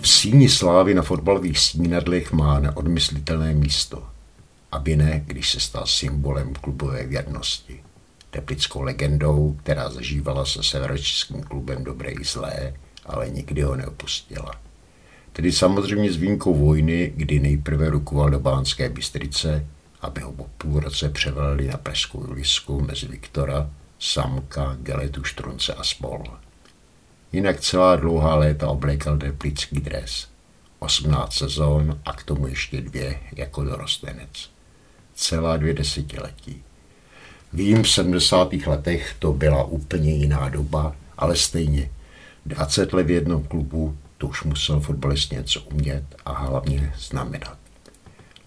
V síni slávy na fotbalových stínadlech má neodmyslitelné místo. Aby ne, když se stal symbolem klubové věrnosti. Teplickou legendou, která zažívala se severočeským klubem dobré i zlé, ale nikdy ho neopustila. Tedy samozřejmě s výjimkou vojny, kdy nejprve rukoval do Banské Bystrice, aby ho po půl roce převelili na Pražskou Lisku mezi Viktora, Samka, Geletu, Štrunce a spol. Jinak celá dlouhá léta oblékal teplický dres. 18 sezón a k tomu ještě 2 jako dorostenec. Celá 2 desetiletí. Vím, v 70. letech to byla úplně jiná doba, ale stejně 20 let v jednom klubu, to už musel fotbalist něco umět a hlavně znamenat.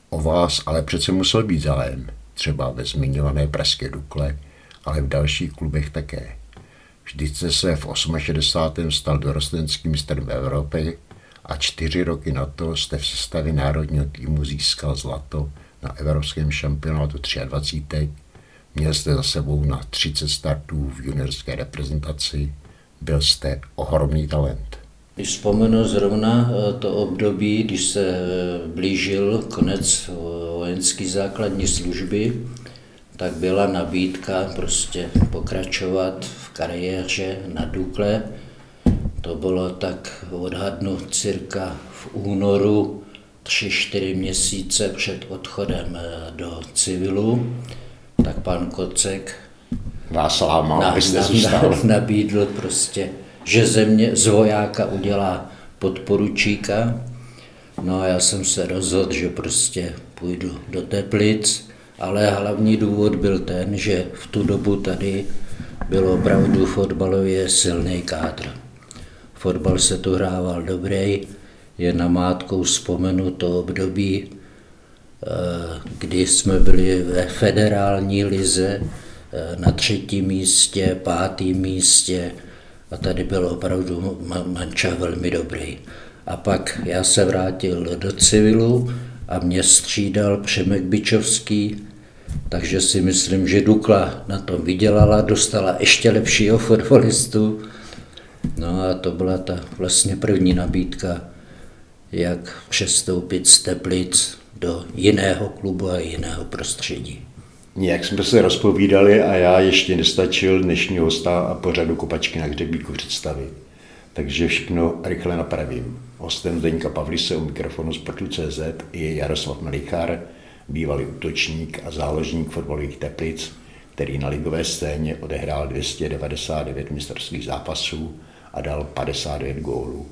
O vás ale přece musel být zájem, třeba ve zmiňované pražské Dukle, ale v dalších klubech také. Vždyť jste se v 68. stal dorostenským mistrem v Evropě a 4 roky na to jste v sestavě národního týmu získal zlato na evropském šampionátu 23. Měl jste za sebou na 30 startů v juniorské reprezentaci, byl jste ohromný talent. Když vzpomenu zrovna to období, když se blížil konec vojenské základní služby, tak byla nabídka prostě pokračovat v kariéře na Dukle. To bylo tak odhadnu cirka v únoru 3-4 měsíce před odchodem do civilu. Tak pan Kocek nabídl prostě, že ze mě z vojáka udělá podporučíka. No a já jsem se rozhodl, že prostě půjdu do Teplic, ale hlavní důvod byl ten, že v tu dobu tady byl opravdu fotbalově silný kádr. Fotbal se tu hrával dobrý, je namátkou vzpomenu to období, kdy jsme byli ve federální lize na 3. místě, 5. místě a tady byl opravdu manča velmi dobrý. A pak já se vrátil do civilu a mě střídal Přemek Bičovský, takže si myslím, že Dukla na tom vydělala, dostala ještě lepšího fotbalistu. No a to byla ta vlastně první nabídka, jak přestoupit z Teplic do jiného klubu a jiného prostředí. Nějak jsme se rozpovídali a já ještě nestačil dnešního hosta a pořadu Kopačky na hřebíku představit. Takže všechno rychle napravím. Hostem Zdeňka Pavlise u mikrofonu Sportu.cz je Jaroslav Melichar, bývalý útočník a záložník fotbalových Teplic, který na ligové scéně odehrál 299 mistrovských zápasů a dal 59 gólů.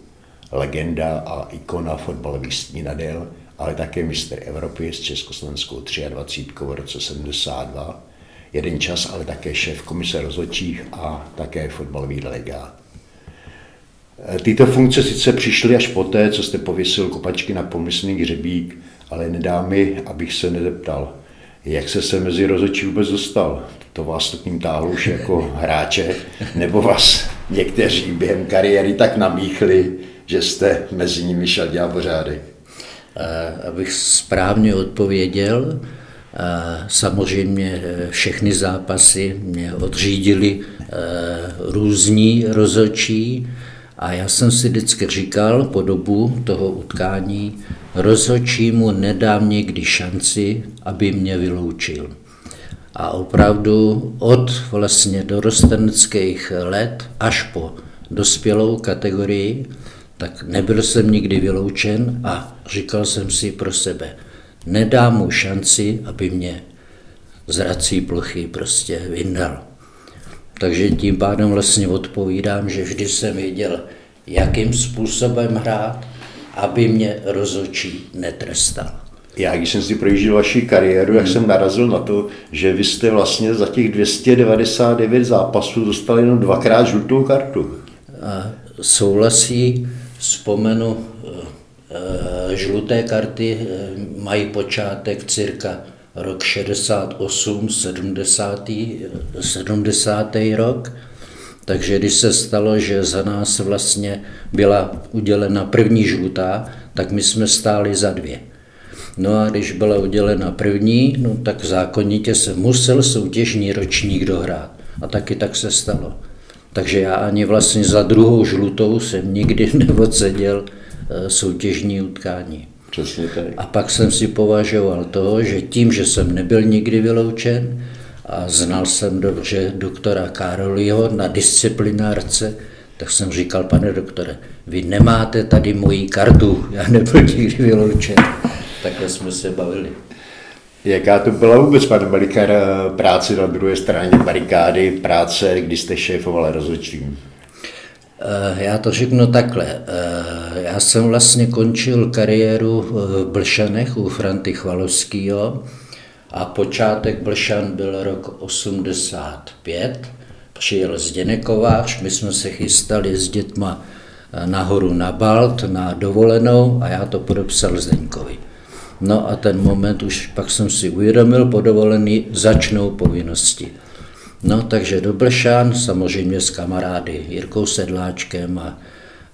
Legenda a ikona fotbalových stínadel, ale také mistr Evropy s československou 23. v roce 72, jeden čas ale také šéf komise rozhodčích a také fotbalový delegát. Tyto funkce sice přišly až poté, co jste pověsil Kopačky na pomyslný hřebík, ale nedá mi, abych se nezeptal, jak jste se mezi rozhodčí vůbec dostal? To vás to k ním táhlo už jako hráče, nebo vás někteří během kariéry tak namíchli, že jste mezi nimi šel dělat pořádek? Abych správně odpověděl, samozřejmě všechny zápasy mě odřídili různí rozhodčí a já jsem si vždycky říkal po dobu toho utkání, rozhodčímu nedám nikdy šanci, aby mě vyloučil. A opravdu od vlastně dorosteneckých let až po dospělou kategorii, tak nebyl jsem nikdy vyloučen a říkal jsem si pro sebe, nedám mu šanci, aby mě z hrací plochy prostě vyndal. Takže tím pádem vlastně odpovídám, že vždy jsem věděl, jakým způsobem hrát, aby mě rozhodčí netrestal. Já, když jsem si projížděl vaši kariéru, jak jsem narazil na to, že vy jste vlastně za těch 299 zápasů dostali jenom 2krát žlutou kartu. Souhlasí vzpomenu, žluté karty mají počátek cirka rok 68, 70. rok. Takže když se stalo, že za nás vlastně byla udělena první žlutá, tak my jsme stáli za dvě. No a když byla udělena první, no tak zákonitě se musel soutěžní ročník dohrát. A taky tak se stalo. Takže já ani vlastně za druhou žlutou jsem nikdy neodseděl soutěžní utkání. Přesně tak. A pak jsem si považoval toho, že tím, že jsem nebyl nikdy vyloučen a znal jsem dobře doktora Károlího na disciplinárce, tak jsem říkal, pane doktore, vy nemáte tady moji kartu, já nebyl nikdy vyloučen. Takhle jsme se bavili. Jaká to byla vůbec, pane Melikar, práce na druhé straně barikády, práce, kdy jste šéfoval rozhodčím? Já to řeknu takhle. Já jsem vlastně končil kariéru v Blšanech u Franty Chvalovského a počátek Blšan byl rok 85. Přijel Zděnek Kovář, my jsme se chystali s dětma nahoru na Balt, na dovolenou a já to podepsal Zdeňkovi. No a ten moment už pak jsem si uvědomil, po dovolený začnou povinnosti. No takže do Blšan, samozřejmě s kamarády Jirkou Sedláčkem a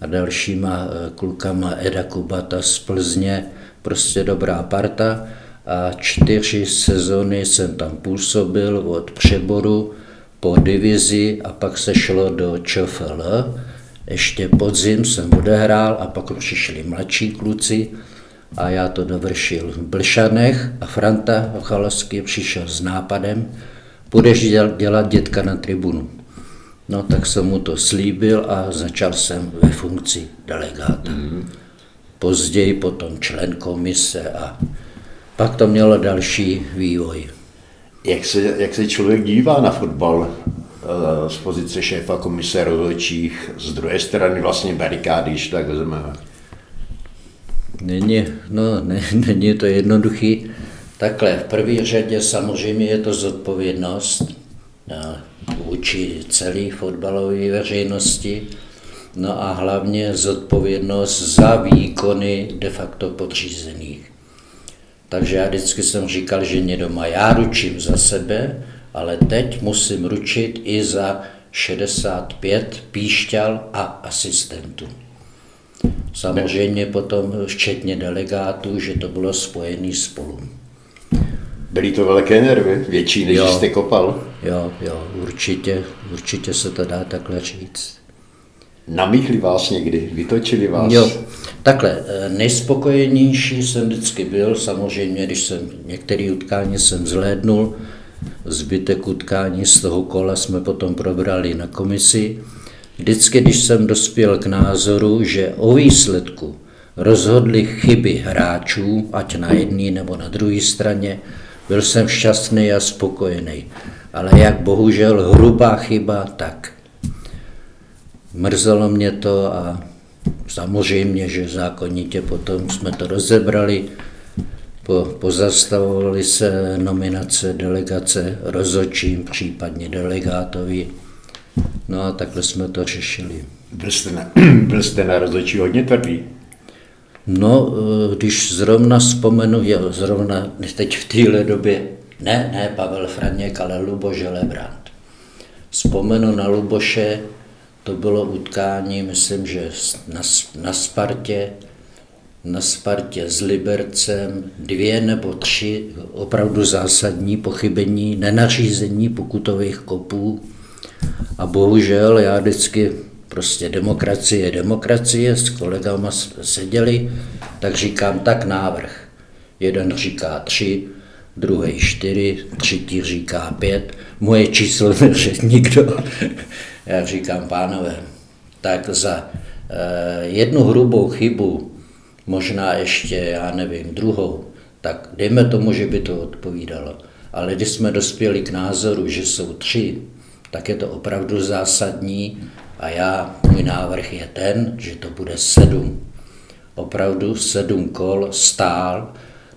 dalšíma klukama, Eda Kubata z Plzně, prostě dobrá parta a 4 sezony jsem tam působil od přeboru po divizi a pak se šlo do ČFL, ještě podzim jsem odehrál a pak přišli mladší kluci a já to dovršil v Blšanech a Franta Ochalovský přišel s nápadem, budeš dělat dětka na tribunu. No tak jsem mu to slíbil a začal jsem ve funkci delegáta. Později potom člen komise a pak to mělo další vývoj. Jak se člověk dívá na fotbal z pozice šéfa komise rozhodčích, z druhé strany vlastně barikády, když tak vezmeme? Není to jednoduchý. Takhle, v první řadě samozřejmě je to zodpovědnost vůči celé fotbalové veřejnosti, no a hlavně zodpovědnost za výkony de facto podřízených. Takže já vždycky jsem říkal, že mě doma já ručím za sebe, ale teď musím ručit i za 65 píšťal a asistentů. Samozřejmě potom včetně delegátů, že to bylo spojené spolu. Byly to velké nervy, větší než jste kopal? Jo, určitě se to dá takhle říct. Namíchli vás někdy, vytočili vás? Jo, takhle, nejspokojenější jsem vždycky byl, samozřejmě, když jsem některé utkání jsem zhlédnul, zbytek utkání z toho kola jsme potom probrali na komisi. Vždycky, když jsem dospěl k názoru, že o výsledku rozhodly chyby hráčů, ať na jedné nebo na druhé straně, byl jsem šťastný a spokojený. Ale jak bohužel hrubá chyba, tak. Mrzelo mě to a samozřejmě, že zákonitě potom jsme to rozebrali, pozastavovali se nominace, delegace rozhodčím, případně delegátovi. No a takhle jsme to řešili. Byl jste na rozhodčí hodně tvrdý? No, když zrovna vzpomenu, zrovna teď v téhle době, ne Pavel Franěk, ale Luboš Helebrant. Vzpomenu na Luboše, to bylo utkání, myslím, že na Spartě s Libercem 2 nebo 3 opravdu zásadní pochybení, nenařízení pokutových kopů. A bohužel já vždycky, prostě demokracie, s kolegama seděli, tak říkám tak návrh. Jeden říká 3, druhý 4, třetí říká 5, moje číslo neřekl nikdo. Já říkám, pánové, tak za jednu hrubou chybu, možná ještě, já nevím, druhou, tak dejme tomu, že by to odpovídalo. Ale když jsme dospěli k názoru, že jsou 3, tak je to opravdu zásadní a můj návrh je ten, že to bude 7. Opravdu 7 kol stál,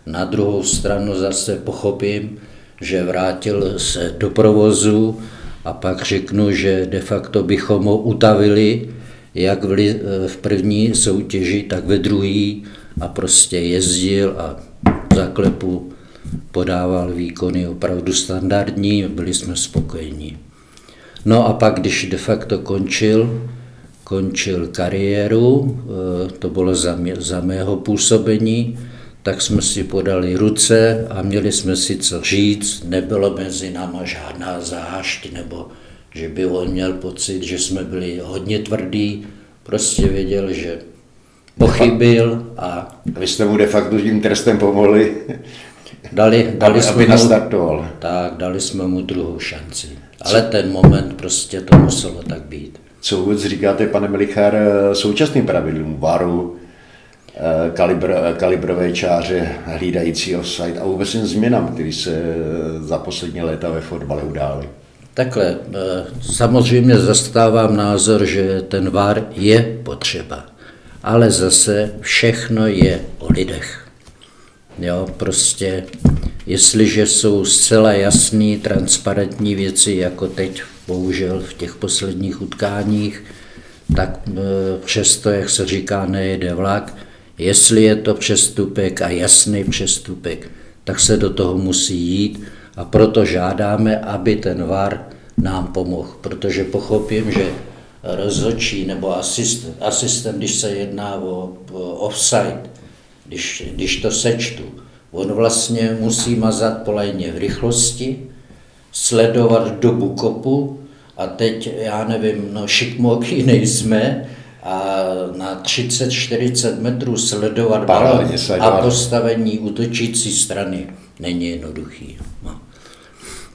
na druhou stranu zase pochopím, že vrátil se do provozu a pak řeknu, že de facto bychom ho utavili, jak v první soutěži, tak ve druhý a prostě jezdil a v zaklepu podával výkony opravdu standardní, byli jsme spokojení. No a pak, když de facto končil kariéru, to bylo za mého působení, tak jsme si podali ruce a měli jsme si co říct, nebylo mezi náma žádná zášť, nebo že by on měl pocit, že jsme byli hodně tvrdí, prostě věděl, že pochybil a... Vy jste mu de facto tím trestem pomohli, aby nastartoval. Tak, dali jsme mu druhou šanci, ale ten moment prostě to muselo tak být. Co vůbec říkáte, pane Melichar, současným pravidlům VARu, kalibrové čáře, hlídající offside a vůbec jen změnám, které se za poslední léta ve fotbale udály? Takhle, samozřejmě zastávám názor, že ten VAR je potřeba, ale zase všechno je o lidech. Jo, prostě, jestliže jsou zcela jasné, transparentní věci, jako teď bohužel v těch posledních utkáních, tak přesto, jak se říká, nejede vlak. Jestli je to přestupek a jasný přestupek, tak se do toho musí jít a proto žádáme, aby ten VAR nám pomohl, protože pochopím, že rozhodčí nebo asistent, když se jedná o offside, když to sečtu, on vlastně musí mazat polejně v rychlosti, sledovat dobu kopu a teď, já nevím, no šikmoký nejsme, a na 30-40 metrů sledovat balón a postavení útočící strany není jednoduchý. No.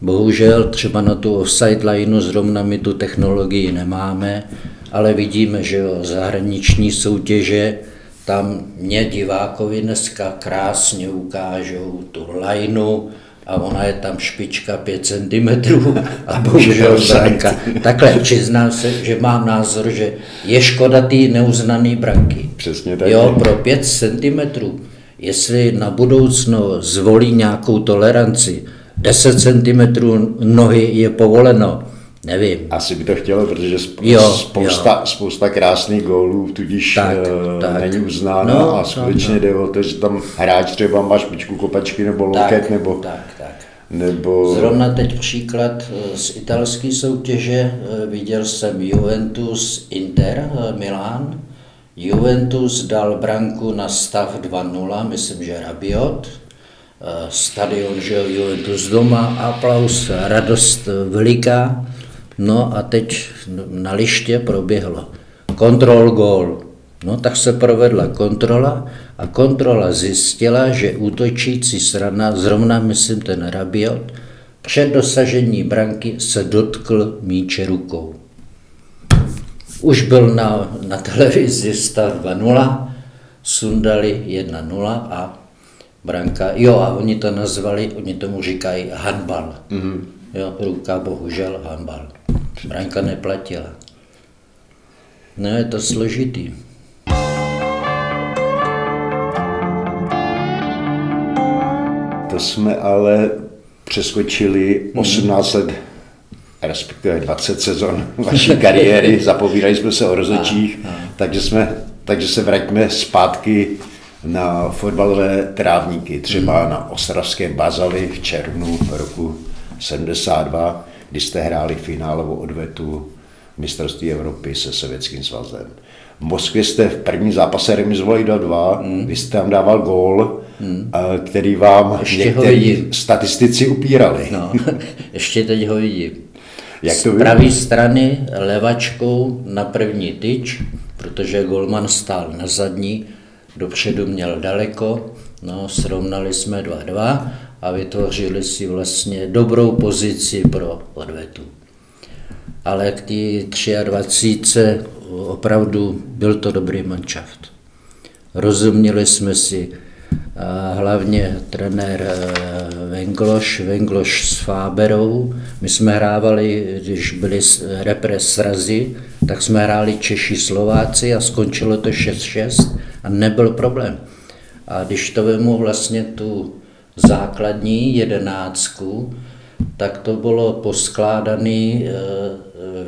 Bohužel třeba na tu offside lineu zrovna my tu technologii nemáme, ale vidíme, že jo, zahraniční soutěže, tam mě divákovi dneska krásně ukážou tu lineu a ona je tam špička 5 cm a bohužel branka. Takhle, přiznám se, že mám názor, že je škoda ty neuznané branky. Přesně tak. Jo, pro 5 cm, jestli na budoucno zvolí nějakou toleranci, 10 cm nohy je povoleno, nevím. Asi by to chtělo, protože spousta krásných gólů tudíž tak není uznána no, a skutečně jde o to, že tam hráč třeba má špičku kopačky nebo loket nebo... Nebo... Zrovna teď příklad z italské soutěže, viděl jsem Juventus Inter Milan. Juventus dal branku na stav 2-0, myslím, že Rabiot. Stadion, že Juventus doma, aplaus, radost veliká. No a teď na liště proběhlo kontrol gól. No tak se provedla kontrola a kontrola zjistila, že útočící strana, zrovna myslím ten Rabiot, před dosažením branky se dotkl míče rukou. Už byl na televizi stav 2-0, sundali 1-0 a branka, jo a oni to nazvali, oni tomu říkají handbal. Mm-hmm. Jo, ruka bohužel handbal. Branka neplatila. No je to složitý. To jsme ale přeskočili 18 let, respektive 20 sezon vaší kariéry, zapovídali jsme se o rozhodčích, takže se vraťme zpátky na fotbalové trávníky, třeba na ostravském Bazali v červnu roku 1972, kdy jste hráli finálovou odvetu mistrovství Evropy se Sovětským svazem. V Moskvě jste v prvním zápase remizovali 2-2, vy jste tam dával gól, který vám ještě některý statistici upírali. No, ještě teď ho vidím. Z pravé strany levačkou na první tyč, protože golman stál na zadní, dopředu měl daleko, no, srovnali jsme 2-2 a vytvořili si vlastně dobrou pozici pro odvetu. Ale k té 23 opravdu byl to dobrý manšaft. Rozuměli jsme si, a hlavně trenér Vengloš s Fáberou. My jsme hrávali, když byli repres srazy, tak jsme hráli Češi Slováci a skončilo to 6-6 a nebyl problém. A když to vemu vlastně tu základní 11, tak to bylo poskládané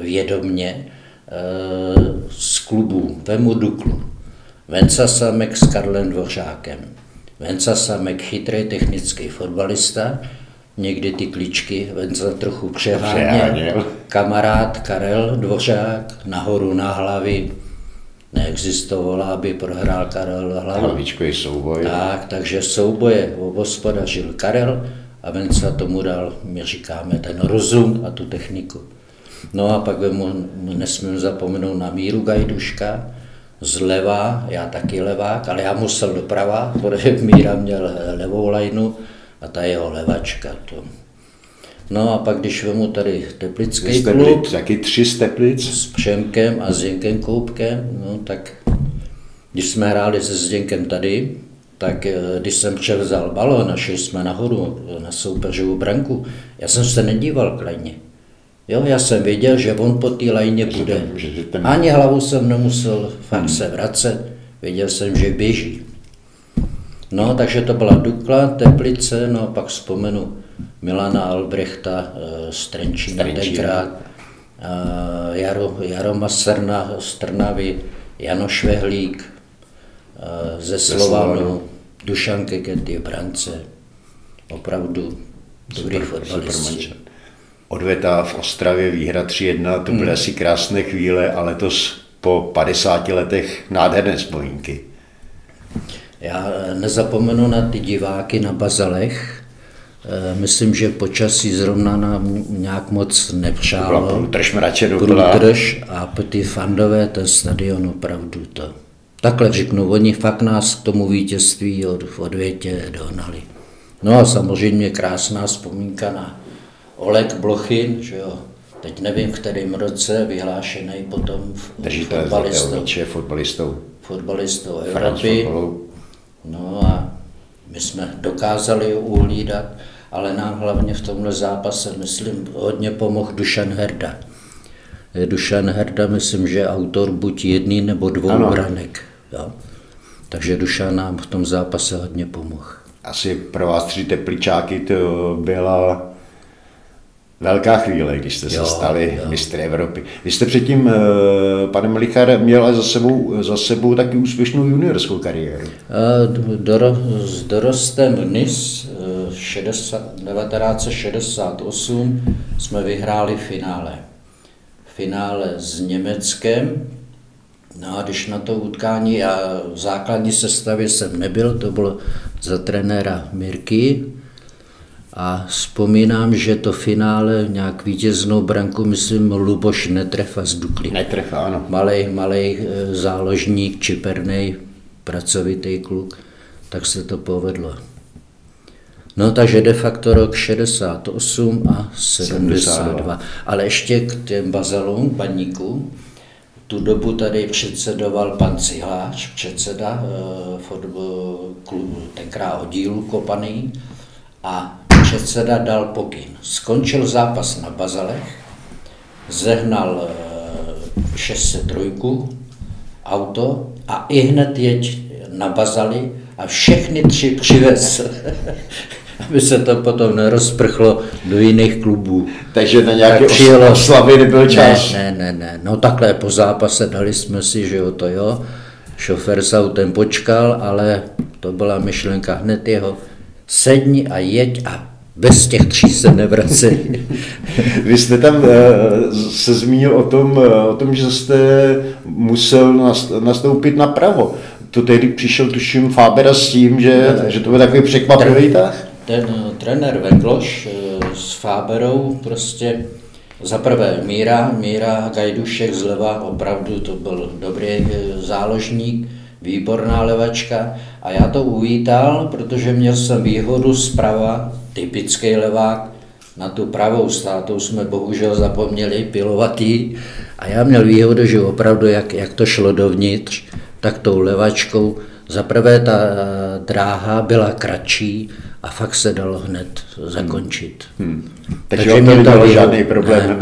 vědomně z klubů, vemu Duklu. Venca Samek s Karlem Dvořákem. Venca Samek chytrý technický fotbalista, někdy ty kličky Venca trochu přeháněl. Kamarád Karel Dvořák nahoru na hlavy. Neexistovala, aby prohrál Karel hlavu. Hlavičkový souboj. Tak, takže souboje hospodařil Karel a Venca tomu dal, my říkáme, ten rozum a tu techniku. No a pak nesmím zapomenout na Míru Gajduška, zleva, já taky levák, ale já musel doprava, protože Míra měl levou lajnu a ta jeho levačka. To. No a pak když vemu tady teplický klub, taky 3 z Teplic, s Přemkem a Zděnkem Koupkem, no tak když jsme hráli se Zděnkem tady, tak když jsem převzal balón a šli jsme nahoru na soupeřovou branku, já jsem se nedíval k lajně. Jo, já jsem věděl, že on po té lajně bude. Ani hlavu jsem nemusel fakt se vracet, věděl jsem, že běží. No, takže to byla Dukla, Teplice, no a pak vzpomenu Milana Albrechta z Trenčína tenkrát, Jaroma Srna z Trnavy, Jano Švehlík ze Slovanu, Dušan Keketý v brance, opravdu dobrý fotbalisti. Odveta v Ostravě, výhra 3-1, to byly asi krásné chvíle a letos po 50 letech nádherné vzpomínky. Já nezapomenu na ty diváky na Bazalech. Myslím, že počasí zrovna nám nějak moc nepřálo. Průtrž a ty fandové, ten stadion opravdu to. Takhle řeknu, oni fakt nás k tomu vítězství v Odvětě dohnali. No a samozřejmě krásná vzpomínka na Oleg Blochin, že jo, teď nevím, v kterém roce vyhlášený potom fotbalistou Evropy. No a my jsme dokázali ho uhlídat, ale nám hlavně v tomhle zápase, myslím, hodně pomohl Dušan Herda. Dušan Herda, myslím, že autor buď jedný nebo 2 branek. Jo. Takže Dušan nám v tom zápase hodně pomohl. Asi pro vás 3 tepličáky to byla velká chvíle, když jste se stali mistry Evropy. Vy jste předtím, pane Melichar, měl za sebou taky úspěšnou juniorskou kariéru. S dorostem v Nice 1968 jsme vyhráli finále. Finále s Německem. No a když na to utkání, já v základní sestavě jsem nebyl, to bylo za trenéra Mirky. A vzpomínám, že to finále nějak vítěznou branku, myslím, Luboš Netrefa z Dukly. Netrefa, ano. Malej záložník, čipernej, pracovitý kluk, tak se to povedlo. No takže de facto rok 68 a 72. Ale ještě k těm bazalům, paníku, tu dobu tady předsedoval pan Cihlář, předseda klubu, tenkrát oddílu Kopaný, a předseda dal pokyn. Skončil zápas na Bazalech, zehnal 603 auto a i hned jeď na Bazaly a všechny 3 přivez, aby se to potom nerozprchlo do jiných klubů. Takže na nějaké oslavy nebyl čas? Ne, no takhle po zápase dali jsme si, že jo, šofér s autem počkal, ale to byla myšlenka hned jeho, sedni a jeď a bez těch 3 se nevrací. Vy jste tam se zmínil o tom, že jste musel nastoupit napravo. To tehdy přišel, tuším, Fábera s tím, že to byl takový překvapivý tah. Ten trenér Vekloš s Fáberou prostě za prvé Míra Gajdušek zleva, opravdu to byl dobrý záložník, výborná levačka a já to uvítal, protože měl jsem výhodu zprava, typický levák, na tu pravou státu jsme bohužel zapomněli pilovatý a já měl výhodu, že opravdu jak to šlo dovnitř, tak tou levačkou zaprvé ta dráha byla kratší a fakt se dalo hned zakončit. Takže vám to nebylo žádný problém,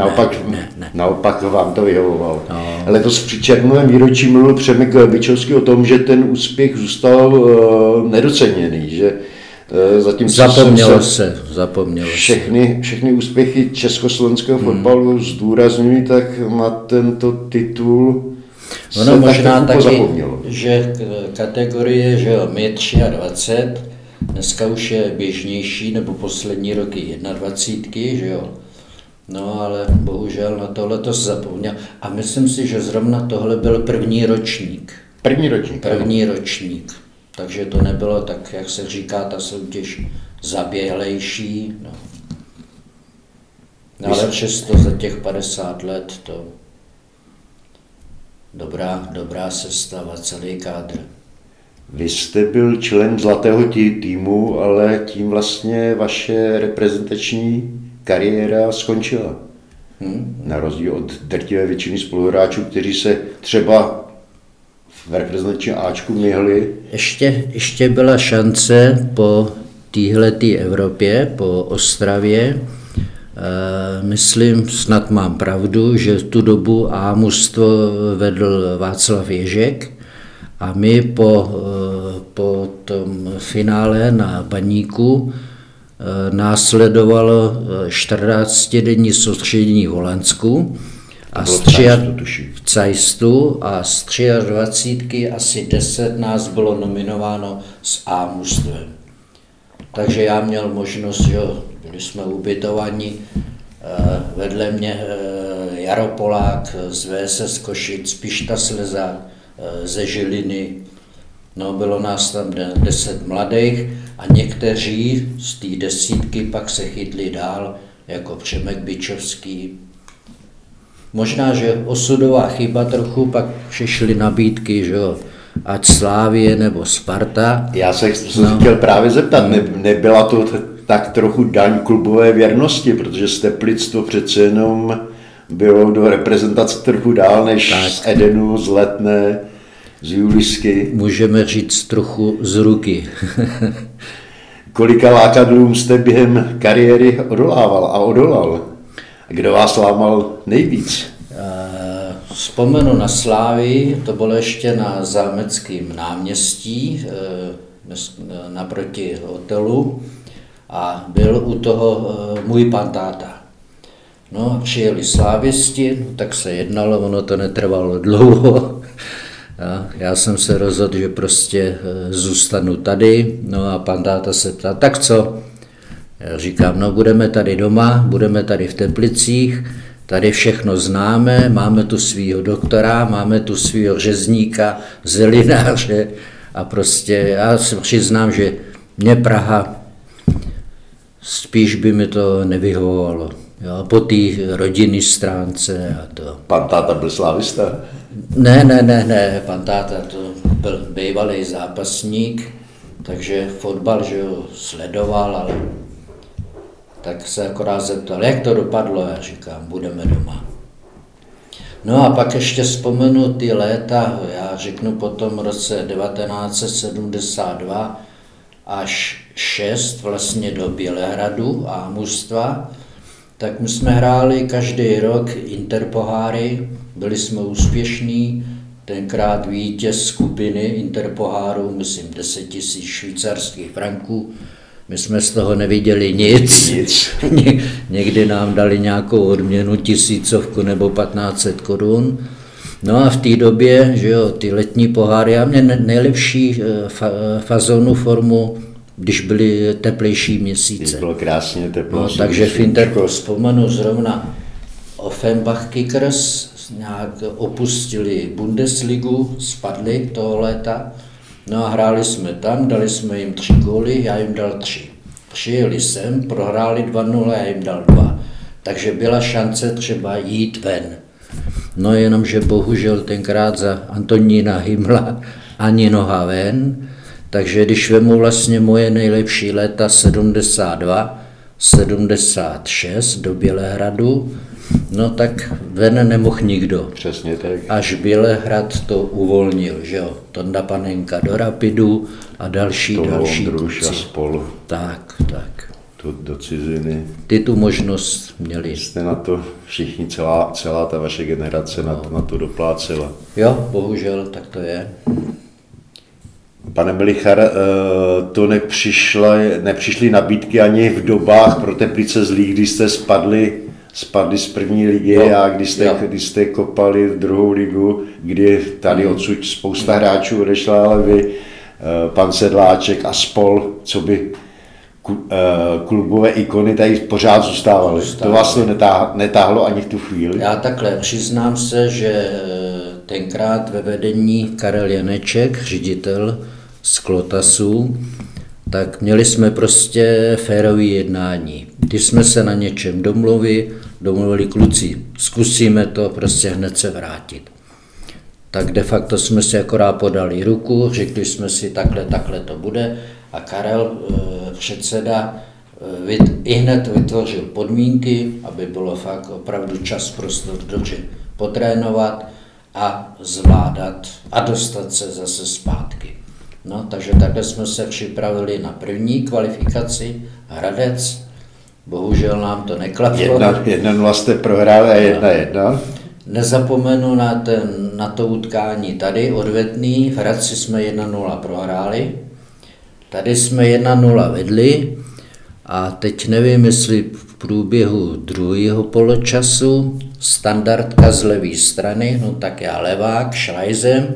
naopak vám to vyhovovalo. No. Letos při červnovém výročí mluvil Přemek Bičovský o tom, že ten úspěch zůstal nedoceněný, že zapomnělo se. Všechny úspěchy československého fotbalu zdůrazňují, tak na tento titul Ono možná taky, že kategorie, že my 23, dneska už je běžnější, nebo poslední roky 21, že jo. No ale bohužel na tohleto se zapomněl. A myslím si, že zrovna tohle byl první ročník. První ročník. Takže to nebylo tak, jak se říká, ta soutěž zaběhlejší. No. Ale přesto za těch 50 let to dobrá sestava, celý kádr. Vy jste byl člen zlatého týmu, ale tím vlastně vaše reprezentační kariéra skončila. Na rozdíl od drtivé většiny spoluhráčů, kteří se třeba v reprezentačním Ačku měli. Ještě byla šance po téhletý Evropě, po Ostravě. Myslím, snad mám pravdu, že v tu dobu A-mužstvo vedl Václav Ježek a my po tom finále na Baníku následovalo 14-denní soustředění v Holandsku a v Cajstu a z 23 asi 10 nás bylo nominováno s A-mužstvem. Takže já měl možnost, že byli jsme ubytovaní, vedle mě Jaro Polák z VSS Košic, Pišta Slezák ze Žiliny. No, bylo nás tam 10 mladých a někteří z té 10 pak se chytli dál, jako Přemek Bičovský. Možná, že osudová chyba trochu, pak přišly nabídky, že jo, ať Slávie nebo Sparta. Já jsem chtěl právě zeptat, nebyla to tak trochu daň klubové věrnosti, protože z Teplic to přece jenom bylo do reprezentace trochu dál než tak. Z Edenu, z Letné, z Julisky. Můžeme říct trochu z ruky. Kolika lákadlům jste během kariéry odolával a odolal? Kdo vás lámal nejvíc? Vzpomenu na Slávy, to bylo ještě na Zámeckém náměstí, naproti hotelu. A byl u toho můj pan táta. No a přijeli slávisti, tak se jednalo, ono to netrvalo dlouho. Já jsem se rozhodl, že prostě zůstanu tady, no a pan táta se ptá, tak co? Já říkám, no budeme tady doma, budeme tady v Teplicích, tady všechno známe, máme tu svýho doktora, máme tu svýho řezníka, zelináře a prostě já se přiznám, že mě Praha spíš by mi to nevyhovovalo. Jo, po té rodinné stránce a to. Pan táta byl slávista? Ne, pan táta to byl bývalý zápasník, takže fotbal, že ho sledoval, ale tak se akorát zeptal, jak to dopadlo, já říkám, budeme doma. No a pak ještě vzpomenu ty léta, já řeknu potom roce 1972, až 6 vlastně do Bělehradu a mužstva, tak my jsme hráli každý rok interpoháry, byli jsme úspěšní, tenkrát vítěz skupiny interpoháru, myslím 10 000 švýcarských franků, my jsme z toho neviděli nic. Někdy nám dali nějakou odměnu 1000 nebo 1500 korun. No a v té době, že jo, ty letní poháry, já měl nejlepší fazonu formu, když byly teplejší měsíce. Bylo krásně teplo. No, takže v Interpolu vzpomenu zrovna Offenbach Kickers, nějak opustili Bundesligu, spadli toho léta, no a hráli jsme tam, dali jsme jim 3 góly, já jim dal 3. Přijeli sem, prohráli 2-0, já jim dal 2. Takže byla šance třeba jít ven. No jenomže bohužel tenkrát za Antonína Himla ani noha ven, takže když vemu vlastně moje nejlepší léta 72, 76 do Bělehradu, no tak ven nemohl nikdo. Přesně tak. Až Bělehrad to uvolnil, že jo, Tonda Panenka do Rapidu a další kluci. A spolu. Tak. Do ciziny. Ty tu možnost měli. Jste na to všichni, celá ta vaše generace na to doplácela. Jo, bohužel, tak to je. Pane Melichar, to nepřišly nabídky ani v dobách pro Teplice Zlí, kdy jste spadli spadli z první ligy a když jste kopali v druhou ligu, kdy tady odsud spousta hráčů odešla, ale vy, pan Sedláček a spol, co by klubové ikony tady pořád zůstávaly. To vlastně netáhlo ani v tu chvíli. Já takhle přiznám se, že tenkrát ve vedení Karel Janeček, ředitel z Klotasu, tak měli jsme prostě férové jednání. Když jsme se na něčem domluvili kluci, zkusíme to prostě hned se vrátit. Tak de facto jsme si akorát podali ruku, řekli jsme si takhle to bude a Karel, předseda, ihned vytvořil podmínky, aby bylo fakt opravdu čas prostor dobře potrénovat a zvládat a dostat se zase zpátky. No, takže takhle jsme se připravili na první kvalifikaci, Hradec, bohužel nám to neklaplo. 1-0 jste prohráli a 1-1. Nezapomenu na to utkání tady, odvetný, v Hradci jsme 1-0 prohráli, tady jsme 1-0 vedli a teď nevím, jestli v průběhu druhého poločasu standardka z levé strany, no tak já levák, šlajzem,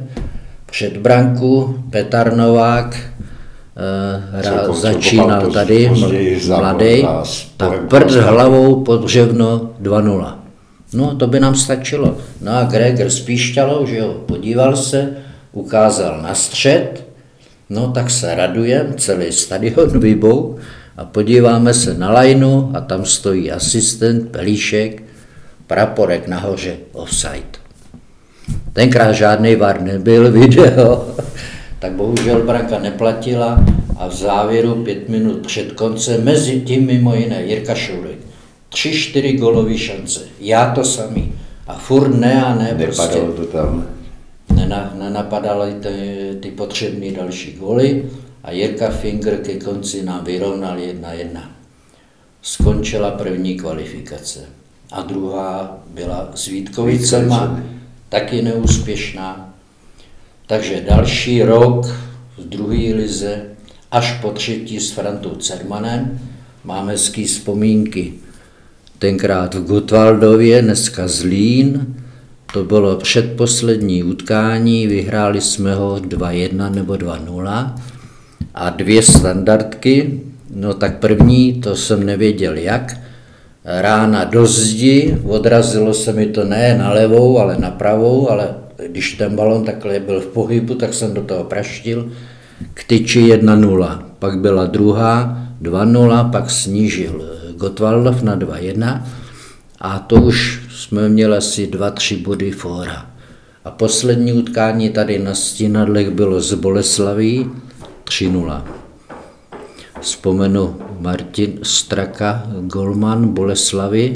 před branku, Petar Novák začínal tady, mladý, tak prd hlavou pod břevno 2-0. No to by nám stačilo. No a Gregor s píšťalou, že jo, podíval se, ukázal na střed, no tak se radujeme, celý stadion vybou a podíváme se na lajnu a tam stojí asistent, Pelíšek, praporek nahoře, offside. Tenkrát žádný VAR nebyl, video, tak bohužel branka neplatila a v závěru 5 minut před koncem, mezi tím mimo jiné Jirka Šulek, 3-4 golové šance, já to samý a furt prostě to tam. Nenapadaly ty potřebné další goly a Jirka Finger ke konci nám vyrovnal 1-1. Skončila první kvalifikace a druhá byla s Vítkovicema, taky neúspěšná. Takže další rok v druhé lize, až po třetí s Frantou Cermanem, máme hezké vzpomínky. Tenkrát v Gottwaldově, dneska Zlín, to bylo předposlední utkání, vyhráli jsme ho 2-1 nebo 2-0 a 2 standardky, no tak první, to jsem nevěděl jak, rána do zdi, odrazilo se mi to ne na levou, ale na pravou, ale když ten balon takhle byl v pohybu, tak jsem do toho praštil, k tyči 1-0, pak byla druhá, 2-0, pak snížil Gottwaldov na 2-1 a to už jsme měli asi 2-3 body fóra. A poslední utkání tady na Stínadlech bylo z Boleslaví 3-0. Vzpomenu Martin Straka, golman Boleslavy,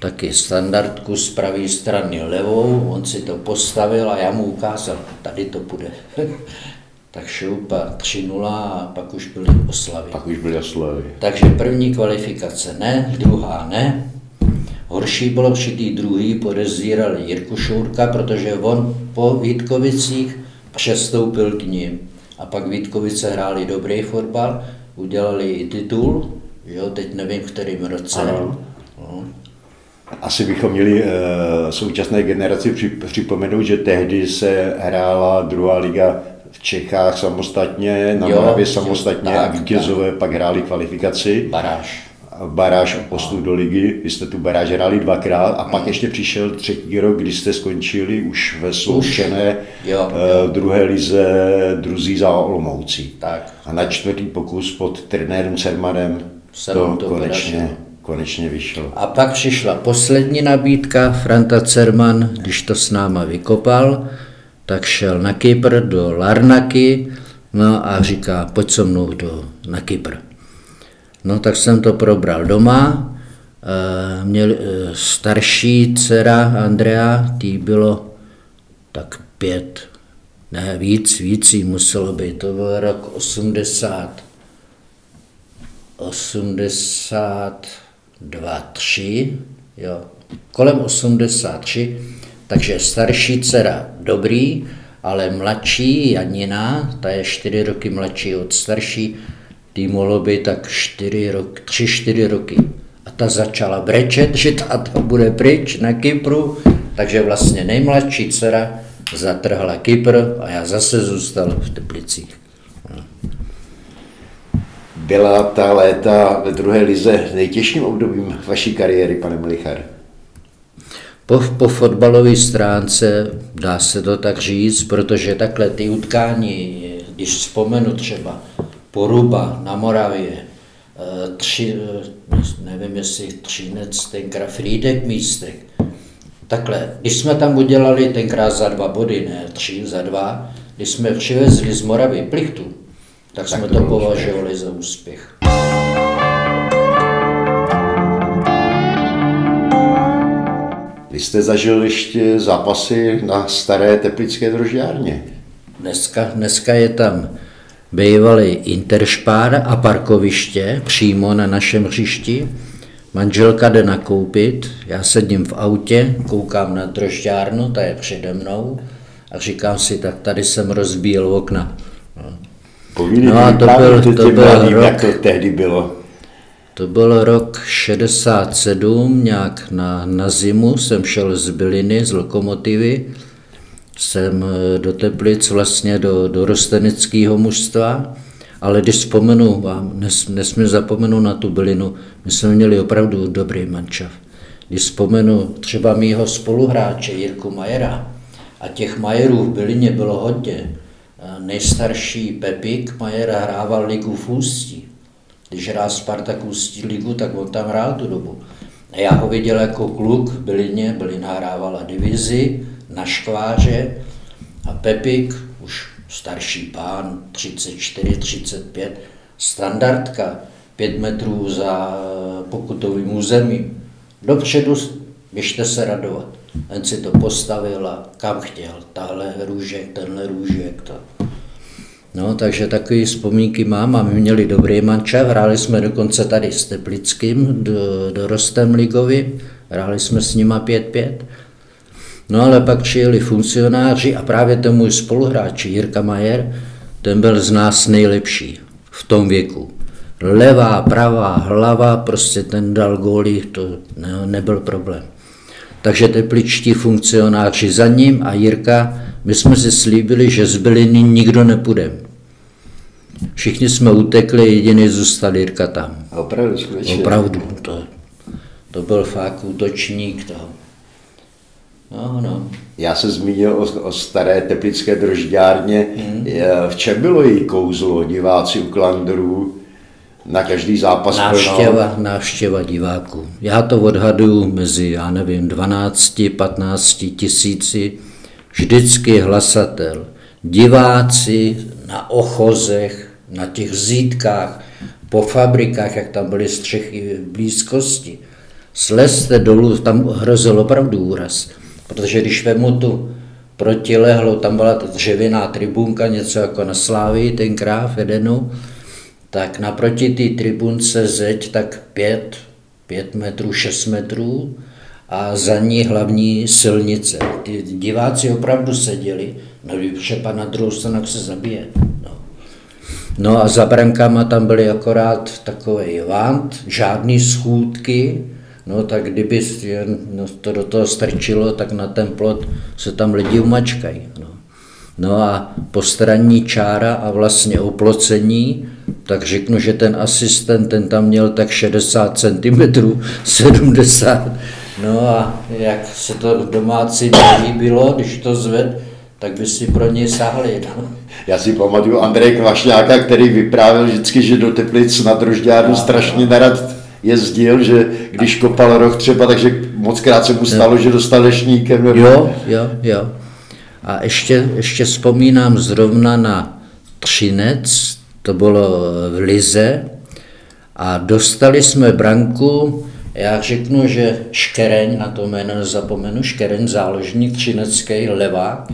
taky standardku z pravé strany levou, on si to postavil a já mu ukázal, tady to půjde. Tak šoupa 3-0 a pak už byly oslavy. Takže první kvalifikace ne, druhá ne. Horší bylo při té druhé, podezíral Jirku Šourka, protože on po Vítkovicích přestoupil k ním. A pak Vítkovice hráli dobrý fotbal, udělali i titul, jo, teď nevím, v kterém roce. No. Asi bychom měli současné generaci připomenout, že tehdy se hrála druhá liga v Čechách samostatně, na Moravě samostatně a vítězové pak hráli kvalifikaci. Baráž o postup do ligy, vy jste tu baráž hráli 2krát a pak ještě přišel třetí rok, kdy jste skončili už ve sloučené druhé lize, druzí za Olomoucí. Tak. A na čtvrtý pokus pod trenérem Cermanem to konečně vyšlo. A pak přišla poslední nabídka, Franta Cerman, když to s náma vykopal, tak šel na Kypr do Larnaky, no a říká, pojď so mnou na Kypr. No tak jsem to probral doma, měl starší dcera Andrea, tý bylo tak 5, ne víc jí muselo být, to byl rok 83, jo, kolem 83, takže starší dcera dobrý, ale mladší Janina, ta je 4 roky mladší od starší, tý mohlo být tak 3-4 roky. a ta začala brečet, že táta bude pryč na Kypru, takže vlastně nejmladší dcera zatrhla Kypr a já zase zůstal v Teplicích. Byla ta léta ve druhé lize nejtěžším obdobím vaší kariéry, pane Melichar? Po fotbalové stránce dá se to tak říct, protože takhle ty utkání, když vzpomenu třeba Poruba na Moravě, nevím jestli Třinec, tenkrát Frýdek Místek, takhle, když jsme tam udělali tenkrát za 2 body, ne 3 za 2, když jsme přivezli z Moravy Plichtu, tak jsme to považovali za úspěch. Vy jste zažil ještě zápasy na staré teplické drožďárně. Dneska je tam bývalý Interšpár a parkoviště přímo na našem hřišti. Manželka jde nakoupit, já sedím v autě, koukám na drožďárnu, ta je přede mnou a říkám si, tak tady jsem rozbíjel okna. No a to byl rok 67, nějak na zimu jsem šel z Byliny, z Lokomotivy, jsem do Teplic, vlastně do Rostenického mužstva, ale když vzpomenu, nesmím zapomenout na tu Bylinu, my jsme měli opravdu dobrý mančav. Když vzpomenu třeba mýho spoluhráče Jirku Majera, a těch Majerů v Bylině bylo hodně, nejstarší Pepík Majer hrával ligu v Ústí. Když hrál Spartak Ústí ligu, tak on tam hrál tu dobu. A já ho viděl jako kluk v Bylině, Bylina hrávala divizi na Škváře a Pepík, už starší pán, 34, 35, standardka, 5 metrů za pokutovým územím. Dopředu běžte se radovat. Ten si to postavil a kam chtěl, tahle růžek, tenhle růžek. No, takže takové vzpomínky mám a my měli dobrý mančev, hráli jsme dokonce tady s Teplickým, dorostem ligovým, hráli jsme s nima 5-5. No ale pak přijeli funkcionáři a právě ten můj spoluhráč Jirka Majer, ten byl z nás nejlepší v tom věku. Levá, pravá, hlava, prostě ten dal góly, to nebyl problém. Takže tepličtí funkcionáři za ním a Jirka, my jsme si slíbili, že z Byliny nikdo nepůjde. Všichni jsme utekli, jediný zůstal Jirka tam. Opravdu. To byl fakt útočník toho. No. Já se zmínil o staré teplické drožďárně. V čem bylo její kouzlo, diváci u klandrů? Na každý zápas návštěva diváků. Já to odhaduju mezi, 12, 15 tisíci. Vždycky hlasatel. Diváci na ochozech, na těch zítkách, po fabrikách, jak tam byly střechy v blízkosti. Slezte dolů, tam hrozil opravdu úraz. Protože když vemu tu protilehlou, tam byla ta dřevěná tribunka, něco jako na Slávii tenkrát v Edenu, tak naproti té tribunce zeď tak 5 metrů, 6 metrů a za ní hlavní silnice. Ty diváci opravdu seděli, třeba na druhou stranu se zabije. No a za brankama tam byly akorát takovej vant, žádný schůdky, no tak kdyby to do toho strčilo, tak na ten plot se tam lidi umačkají. No a postranní čára a vlastně oplocení, tak řeknu, že ten asistent, ten tam měl tak 60 cm, 70. No a jak se to domácí nelíbilo, když to zved, tak by si pro něj sáhli. No. Já si pamatuju Andreje Kvašňáka, který vyprávěl vždycky, že do Teplic na drožďárnu strašně nerad jezdil, že když kopal roh třeba, takže moc krát se mu stalo, že dostal lešníkem. Jo. A ještě vzpomínám zrovna na Třinec, to bylo v lize a dostali jsme branku, já řeknu, že Škereň, na to jméno nezapomenu, Škereň záložník, třinecký levák,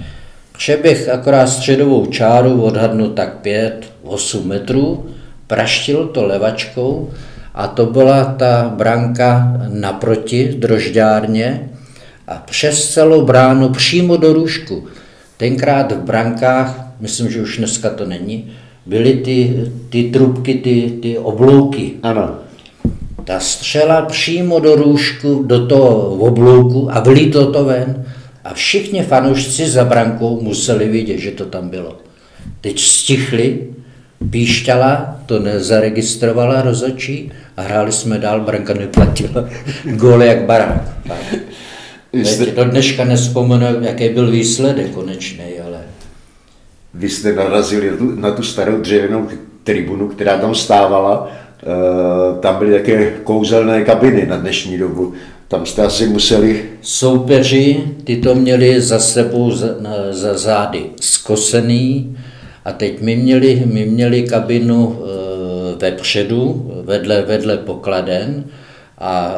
přeběh akorát středovou čáru, odhadnu tak 5-8 metrů, praštil to levačkou a to byla ta branka naproti drožďárně a přes celou bránu přímo do růžku. Tenkrát v brankách, myslím, že už dneska to není, byly ty trubky, ty oblouky. Ano. ta střela přímo do růžku, do toho oblouku a vlítlo to ven. A všichni fanoušci za brankou museli vidět, že to tam bylo. Teď stichli, píšťala, to nezaregistrovala rozhodčí a hráli jsme dál, branka neplatila, góly jak barák. Do dneška nevzpomenu, jaký byl výsledek konečný, ale... Vy jste narazili na tu starou dřevěnou tribunu, která tam stávala, tam byly také kouzelné kabiny na dnešní dobu. Tam jste asi museli... Soupeři, ty to měli za sebou, za zády skosený a teď my měli kabinu vepředu, vedle pokladen a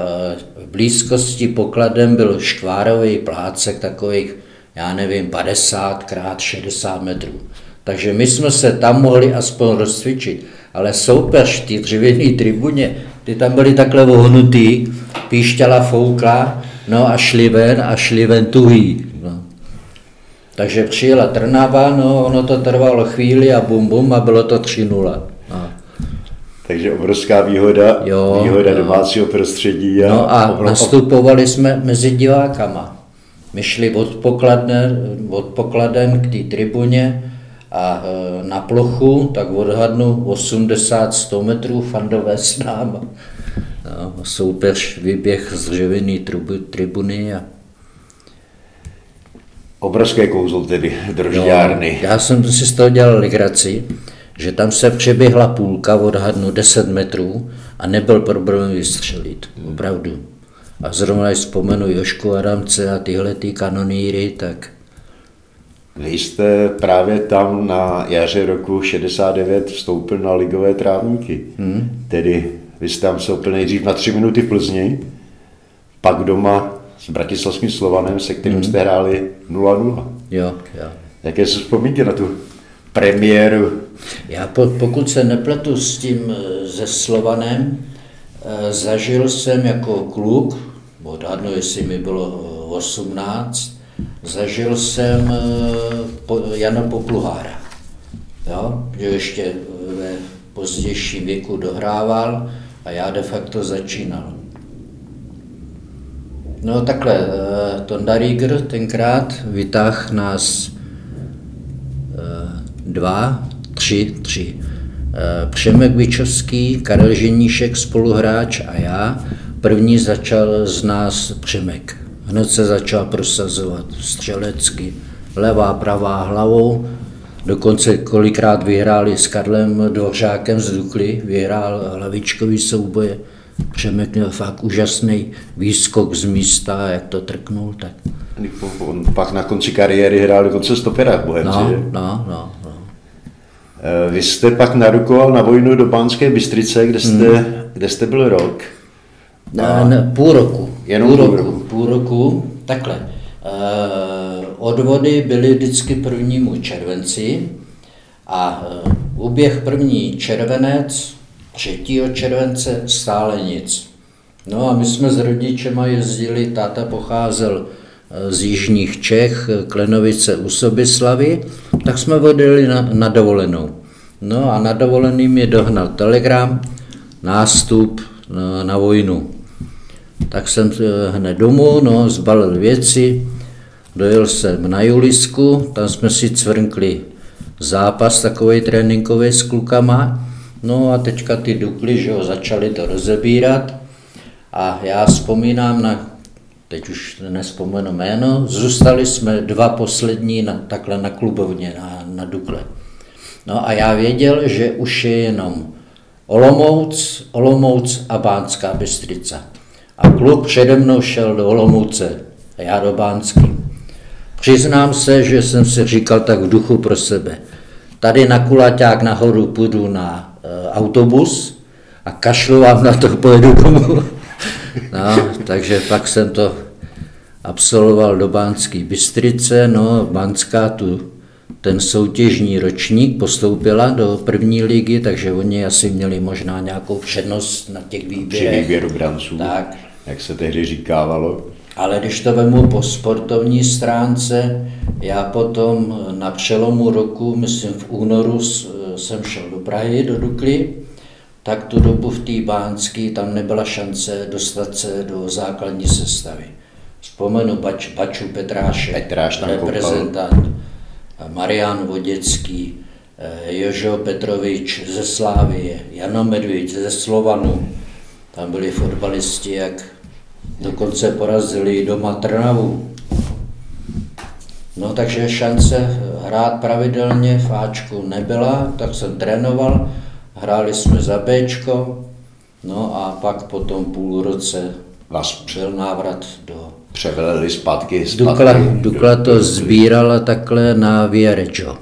v blízkosti pokladen byl škvárový plácek takových, já nevím, 50x60 metrů. Takže my jsme se tam mohli aspoň rozcvičit, ale soupeř v té dřevěné tribuně, ty tam byli takhle ohnutý, píšťala foukla, no a šli ven tuhý. No. Takže přijela Trnava, no ono to trvalo chvíli a bum bum a bylo to 3-0. No. Takže obrovská výhoda, výhoda domácího prostředí. A no a nastupovali jsme mezi divákama. My šli od pokladen k té tribuně a na plochu, tak odhadnu 80-100 metrů fandové s náma. Soupeř vyběh z dřevěné tribuny a... Obrovské kouzlo tedy, drožďárny. Já jsem si z toho dělal legraci, že tam se přeběhla půlka, odhadnu 10 metrů a nebyl problém vystřelit, opravdu. A zrovna vzpomenu Jošku Adamce a tyhle ty kanonýry, tak... Vy jste právě tam na jaře roku 69 vstoupil na ligové trávníky, tedy vy jste tam vstoupil nejdřív na 3 minuty v Plzni, pak doma s bratislavským Slovanem, se kterým jste hráli 0-0. Jo. Jaké se vzpomínáte na tu premiéru? Já pokud se nepletu s tím se Slovanem, zažil jsem jako kluk, odhadnu, jestli mi bylo 18, zažil jsem Jana Popluhára, že ještě ve pozdějším věku dohrával a já de facto začínal. No takhle, Tonda Rieger tenkrát vytáhl nás 3. Přemek Vyčovský, Karel Ženíšek, spoluhráč a já. První začal z nás Přemek. Hned se začal prosazovat střelecky, levá, pravá hlavou. Dokonce kolikrát vyhráli s Karlem Dvořákem z Dukly, vyhrál hlavičkový souboje. Přemek měl fakt úžasný výskok z místa, jak to trknul, tak... On pak na konci kariéry hrál dokonce stopera v Bohemce, že? No. Vy jste pak narukoval na vojnu do Banské Bystrice, kde jste byl rok? Ne, půl roku, takhle. Odvody byly vždycky 1. červenci a uběh 1. červenec, 3. července stále nic. No a my jsme s rodičema jezdili, táta pocházel z jižních Čech, Klenovice u Soběslavy, tak jsme odjeli na dovolenou. No a na dovolený mě dohnal telegram, nástup na vojnu. Tak jsem hned domů, zbalil věci, dojel jsem na Julisku, tam jsme si cvrnkli zápas takovej tréninkový s klukama, no a teďka ty Dukly, začali to rozebírat a já vzpomínám teď už nevzpomenu jméno, zůstali jsme 2 poslední takhle na klubovně, na Dukle. No a já věděl, že už je jenom Olomouc a Banská Bystrica. A klub přede mnou šel do Olomouce a já do Bánský. Přiznám se, že jsem si říkal tak v duchu pro sebe. Tady na Kulaťák nahoru půjdu na autobus a kašlu vám na to, pojedu domů. Takže pak jsem to absolvoval do Banské Bystrice, Banská ten soutěžní ročník postoupila do 1. ligy, takže oni asi měli možná nějakou přednost na těch výběrech. Při výběru branců, tak. Jak se tehdy říkávalo. Ale když to vemu po sportovní stránce, já potom na přelomu roku, myslím v únoru, jsem šel do Prahy, do Dukly, tak tu dobu v té Bánské tam nebyla šance dostat se do základní sestavy. Vzpomenu Baču Petráše, Petráš reprezentant, Marián Voděcký, Jožo Petrovič ze Slávie, Jano Medvíč ze Slovanu. Tam byli fotbalisti, jak dokonce porazili doma Trnavu. No takže šance hrát pravidelně v Ačku nebyla, tak jsem trénoval, hráli jsme za Bčko, no a pak po tom půlroce byl návrat do... Převeleli zpátky. Dukla to sbírala takhle na Viareggio.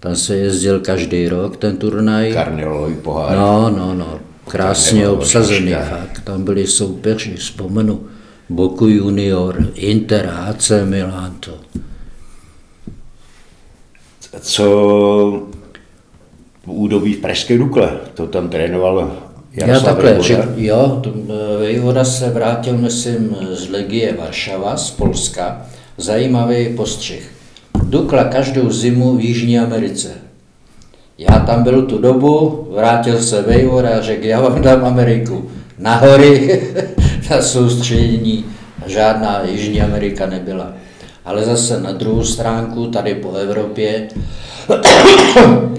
Tam se jezdil každý rok ten turnaj. Karnelový pohár. No, krásně obsazený fakt. Tam byli soupeři, vzpomenu, Boku Junior, Inter, AC Milan. Co údobí v pražské Dukle, to tam trénoval Jaroslav Vejvoda? Jo, Vejvoda se vrátil, myslím, z Legie Varšava, z Polska. Zajímavý postřih. Dukla každou zimu v Jižní Americe. Já tam byl tu dobu, vrátil se Vejvoda a řekl, já vám dám Ameriku. Na hory, na soustředění, žádná Jižní Amerika nebyla. Ale zase na druhou stránku, tady po Evropě,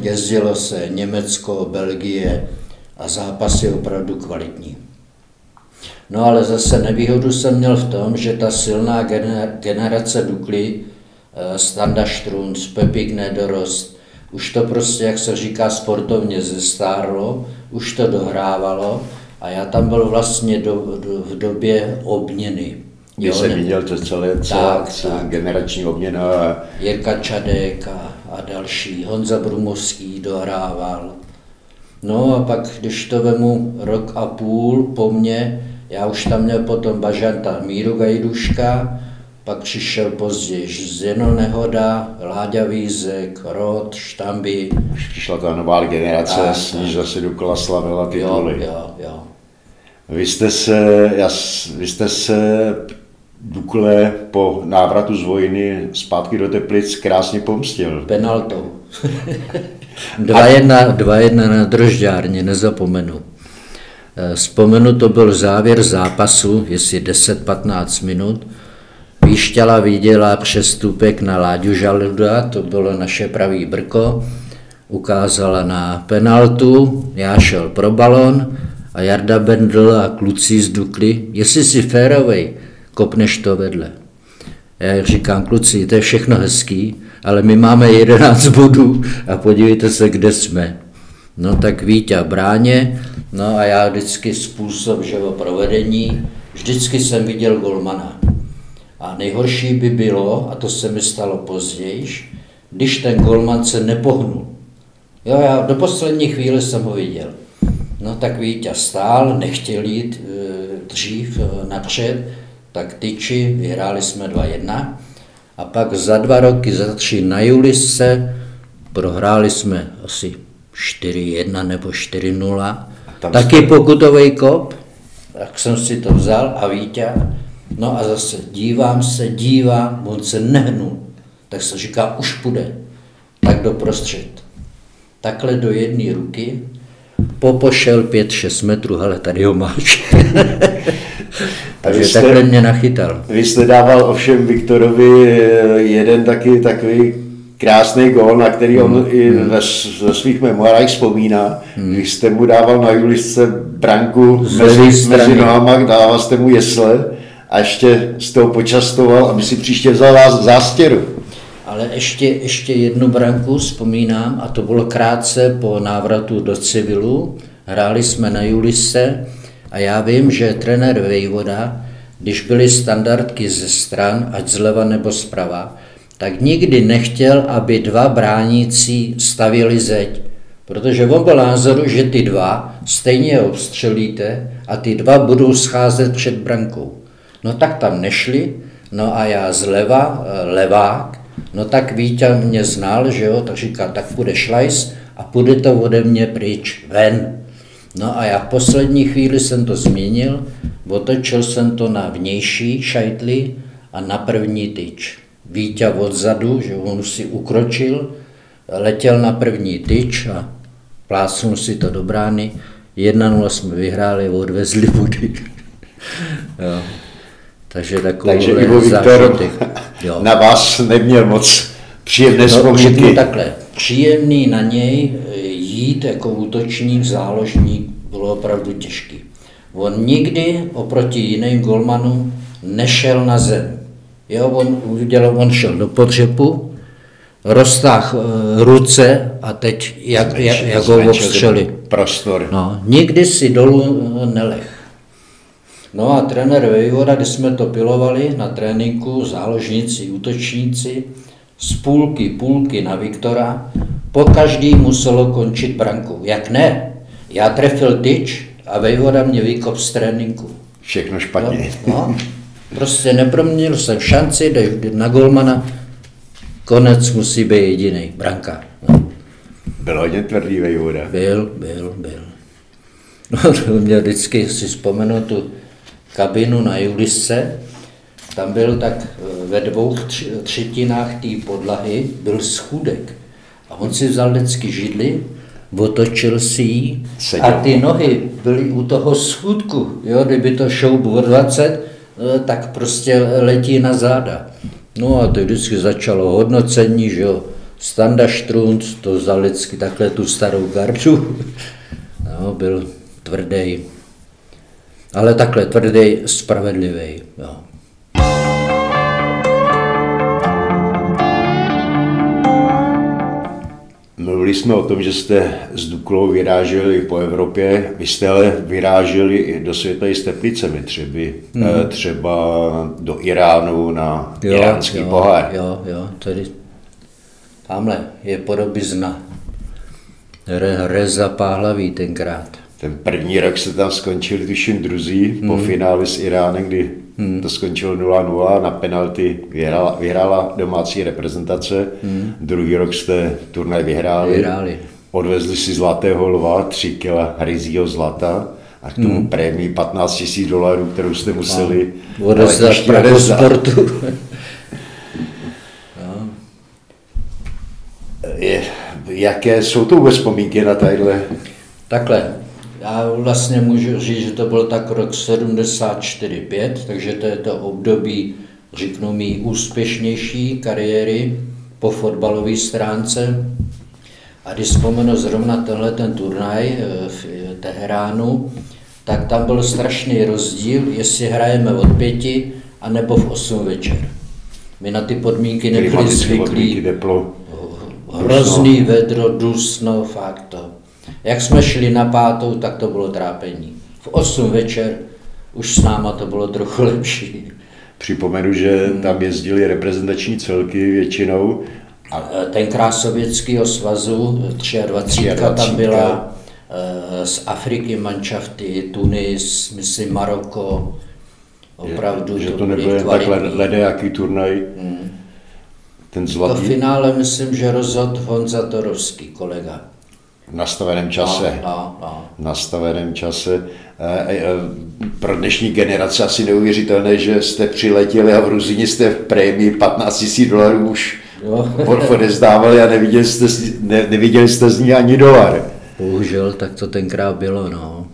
jezdilo se Německo, Belgie a zápas je opravdu kvalitní. No ale zase nevýhodu jsem měl v tom, že ta silná generace Dukly, Standa Štrunc, Pepík Nedorost, už to prostě, jak se říká, sportovně zestárlo, už to dohrávalo a já tam byl vlastně v době obměny. Když jsem viděl to celá generační obměna. Jirka Čadek a další, Honza Brumovský dohrával. No a pak, když to vemu rok a půl po mně, já už tam měl potom bažanta Míru Gajduška, pak přišel později Zeno Nehoda, Láďa Vízek, Rod, Štamby. Už přišla ta nová generace, s níž zase Dukla slavila tituly. Jo. Vy jste se Dukle po návratu z vojny zpátky do Teplic krásně pomstil. Penaltou. 2-1 na Drožďárně, nezapomenu. Vzpomenu, to byl závěr zápasu, jestli 10-15 minut. Píšťala viděla přestupek na Láďu Žaluda, to bylo naše pravý brko. Ukázala na penaltu, já šel pro balon. A Jarda Bendl a kluci z Dukly, jestli jsi férovej, kopneš to vedle. Já říkám, kluci, to je všechno hezký, ale my máme 11 bodů a podívejte se, kde jsme. No tak Víťa bráně, no a já vždycky způsob, že o provedení, vždycky jsem viděl golmana. A nejhorší by bylo, a to se mi stalo později, když ten golman se nepohnul. Jo, já do poslední chvíle jsem ho viděl. No tak Víťa stál, nechtěl jít dřív napřed, tak tyči, vyhráli jsme 2-1 a pak za 2 roky, za 3 na Julisce prohráli jsme asi 4-1 nebo 4-0, taky pokutový kop, tak jsem si to vzal a Víťa, no a zase dívám, on se nehnul, tak se říká, už půjde, tak doprostřed, takhle do jedné ruky. Popošel 5-6 metrů, hele, tady ho máš. Takže takhle mě nachytal. Vy jste dával ovšem Viktorovi jeden taky takový krásný gól, na který on i ve svých memoárách vzpomíná. Když jste mu dával na Julisce branku mezi nohama, dával jste mu jesle a ještě jste ho počastoval, aby si příště vzal vás v zástěru. Ale ještě jednu branku vzpomínám, a to bylo krátce po návratu do civilu. Hráli jsme na Julisce a já vím, že trenér Vejvoda, když byly standardky ze stran, ať zleva nebo zprava, tak nikdy nechtěl, aby 2 bránící stavěli zeď. Protože on byl názoru, že ty 2 stejně obstřelíte a ty 2 budou scházet před brankou. No tak tam nešli, no a já zleva, levák, no tak Víťa mě znal, že jo, tak říká, tak půjde šlajs a půjde to ode mě pryč, ven. No a já v poslední chvíli jsem to změnil, otočil jsem to na vnější šajtli a na první tyč. Víťa odzadu, že on si ukročil, letěl na první tyč a plácnul si to do brány. 1-0 jsme vyhráli, odvezli body. Jo. Takže Ivo Viktor na vás neměl moc příjemné vzpomínky. No, takhle, příjemný na něj jít jako útočník, záložník bylo opravdu těžké. On nikdy oproti jiným golmanům nešel na zem. Jo, on šel do podřepu, roztáh ruce a teď jak ho obstřeli. Prostor. No, nikdy si dolů neleh. No a trenér Vejvoda, když jsme to pilovali na tréninku, záložníci, útočníci, z půlky na Viktora, po každý muselo končit brankou. Jak ne? Já trefil tyč a Vejvoda mě vykop z tréninku. Všechno špatně. No, prostě neproměnil jsem šanci, jdeš na golmana, konec musí být jediný, branka. No. Byl hodně tvrdý Vejvoda. Byl. No, to mě vždycky si vzpomenu tu kabinu na Julisce, tam byl tak ve dvou třetinách té podlahy, byl schůdek. A on si vzal vždycky židli, otočil si ji a ty nohy byly u toho schůdku. Jo, kdyby to šoub o 20, tak prostě letí na záda. No a to vždycky začalo hodnocení, že jo, Standa Štrunc, to vzal vždycky takhle tu starou gardu. No, byl tvrdý, ale takhle tvrdý, spravedlivý. Jo. Mluvili jsme o tom, že jste s Duklou vyráželi po Evropě, vy jste ale vyráželi i do světa i s Teplicemi třeba do Iránu na iránský pohár. Jo, tady tamhle je podobizna Reza Páhlavý tenkrát. Ten první rok se tam skončili tuším druzí po finále s Iránem, kdy to skončilo 0-0, na penalty vyhrála domácí reprezentace. Druhý rok jste turnaj vyhráli. Odvezli si zlatého lva, 3 kila hryzího zlata a k tomu prémii $15,000, kterou jste museli odevzdat pro sportu. Jaké jsou to vůbec vzpomínky na tadyhle? Takhle, já vlastně můžu říct, že to byl tak rok 74-5, takže to je to období, řeknu mi, úspěšnější kariéry po fotbalové stránce. A když vzpomenu zrovna tenhle ten turnaj v Teheránu, tak tam byl strašný rozdíl, jestli hrajeme od 5 anebo v 8 večer. My na ty podmínky nebyli zvyklí. Hrozný vedro, dusno, fakt to. Jak jsme šli na 5, tak to bylo trápení. V 8 večer už s náma to bylo trochu lepší. Připomenu, že tam jezdili reprezentační celky většinou. A tenkrát Sovětského svazu, 23 tam byla, z Afriky manšafty, Tunis, myslím Maroko. Opravdu že to nebylo takhle ledejaký turnaj. To v finále myslím, že rozhodl Honza Torovský, kolega. V nastaveném čase. V nastaveném čase. Pro dnešní generace asi neuvěřitelné, že jste přiletěli a v Ruzině jste v prémii $15,000 už odezdávali a neviděli jste z ní ani dolar. Bohužel, tak to tenkrát bylo, no.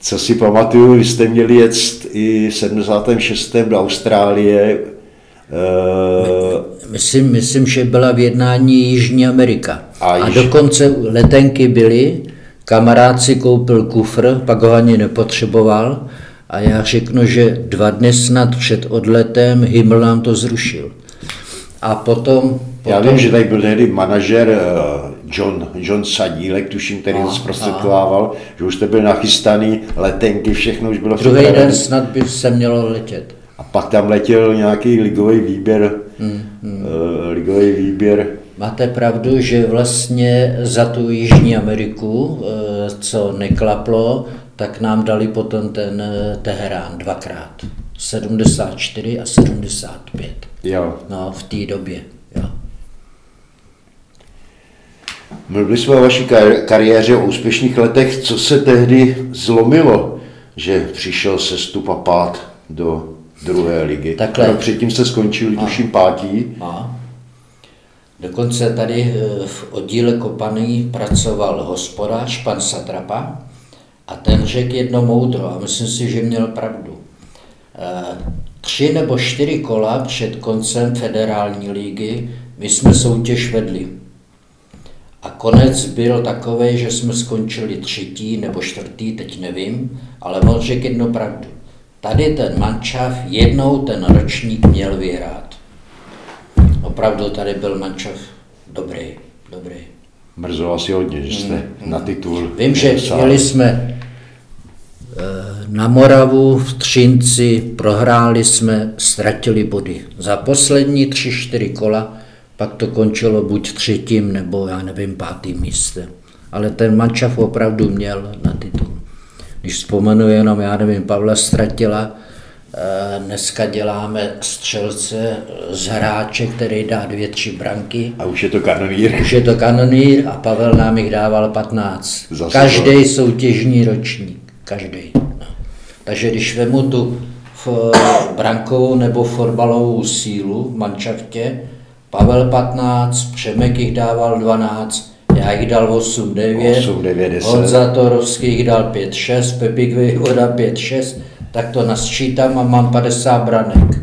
Co si pamatuju, vy jste měli jet i v 76. do Austrálie. Myslím, že byla v jednání Jižní Amerika. A dokonce letenky byly, kamarád si koupil kufr, pak ho ani nepotřeboval a já řeknu, že 2 dny snad před odletem Himmel nám to zrušil. A potom... Já vím, že tady byl někdy manažer John Sadílek, tuším, který zprostředkovával, že už to byly nachystaný letenky, všechno už bylo připravené. Druhý den snad by se mělo letět. A pak tam letěl nějaký ligový výběr. Ligový výběr. Máte pravdu, že vlastně za tu Jižní Ameriku, co neklaplo, tak nám dali potom ten Teherán dvakrát. 74 a 75. Jo. No, v té době. Jo. Mluvili jsme o vaší kariéře, o úspěšných letech. Co se tehdy zlomilo, že přišel sestup a pád do druhé ligy? Takhle. Předtím se skončil, tuším, pátí. Dokonce tady v oddíle Kopaný pracoval hospodář, pan Satrapa, a ten řekl jedno moudro a myslím si, že měl pravdu. 3 nebo 4 kola před koncem federální ligy my jsme soutěž vedli. A konec byl takový, že jsme skončili 3. nebo 4., teď nevím, ale on řekl jednu pravdu. Tady ten mančav jednou ten ročník měl vyhrát. Opravdu tady byl mančav dobrý. Mrzelo asi hodně, že jste na titul. Vím, že jeli jsme na Moravu, v Třinci, prohráli jsme, ztratili body. Za poslední 3-4 kola pak to končilo buď 3. nebo já nevím 5. místem. Ale ten mančav opravdu měl na titul. Když vzpomenu jenom, já nevím, Pavla Ztratila, dneska děláme střelce z hráče, který dá 2-3 branky. A už je to kanonýr. Už je to kanonýr a Pavel nám jich dával 15. Každý soutěžní ročník. Každý. No. Takže když vemu tu brankovou nebo fotbalovou sílu v mančaftě, Pavel 15, Přemek jich dával 12, já jich dal 8-9, Honza Torovský jich dal 5-6, Pepík Vejvoda 5-6, tak to nasčítám a mám 50 branek.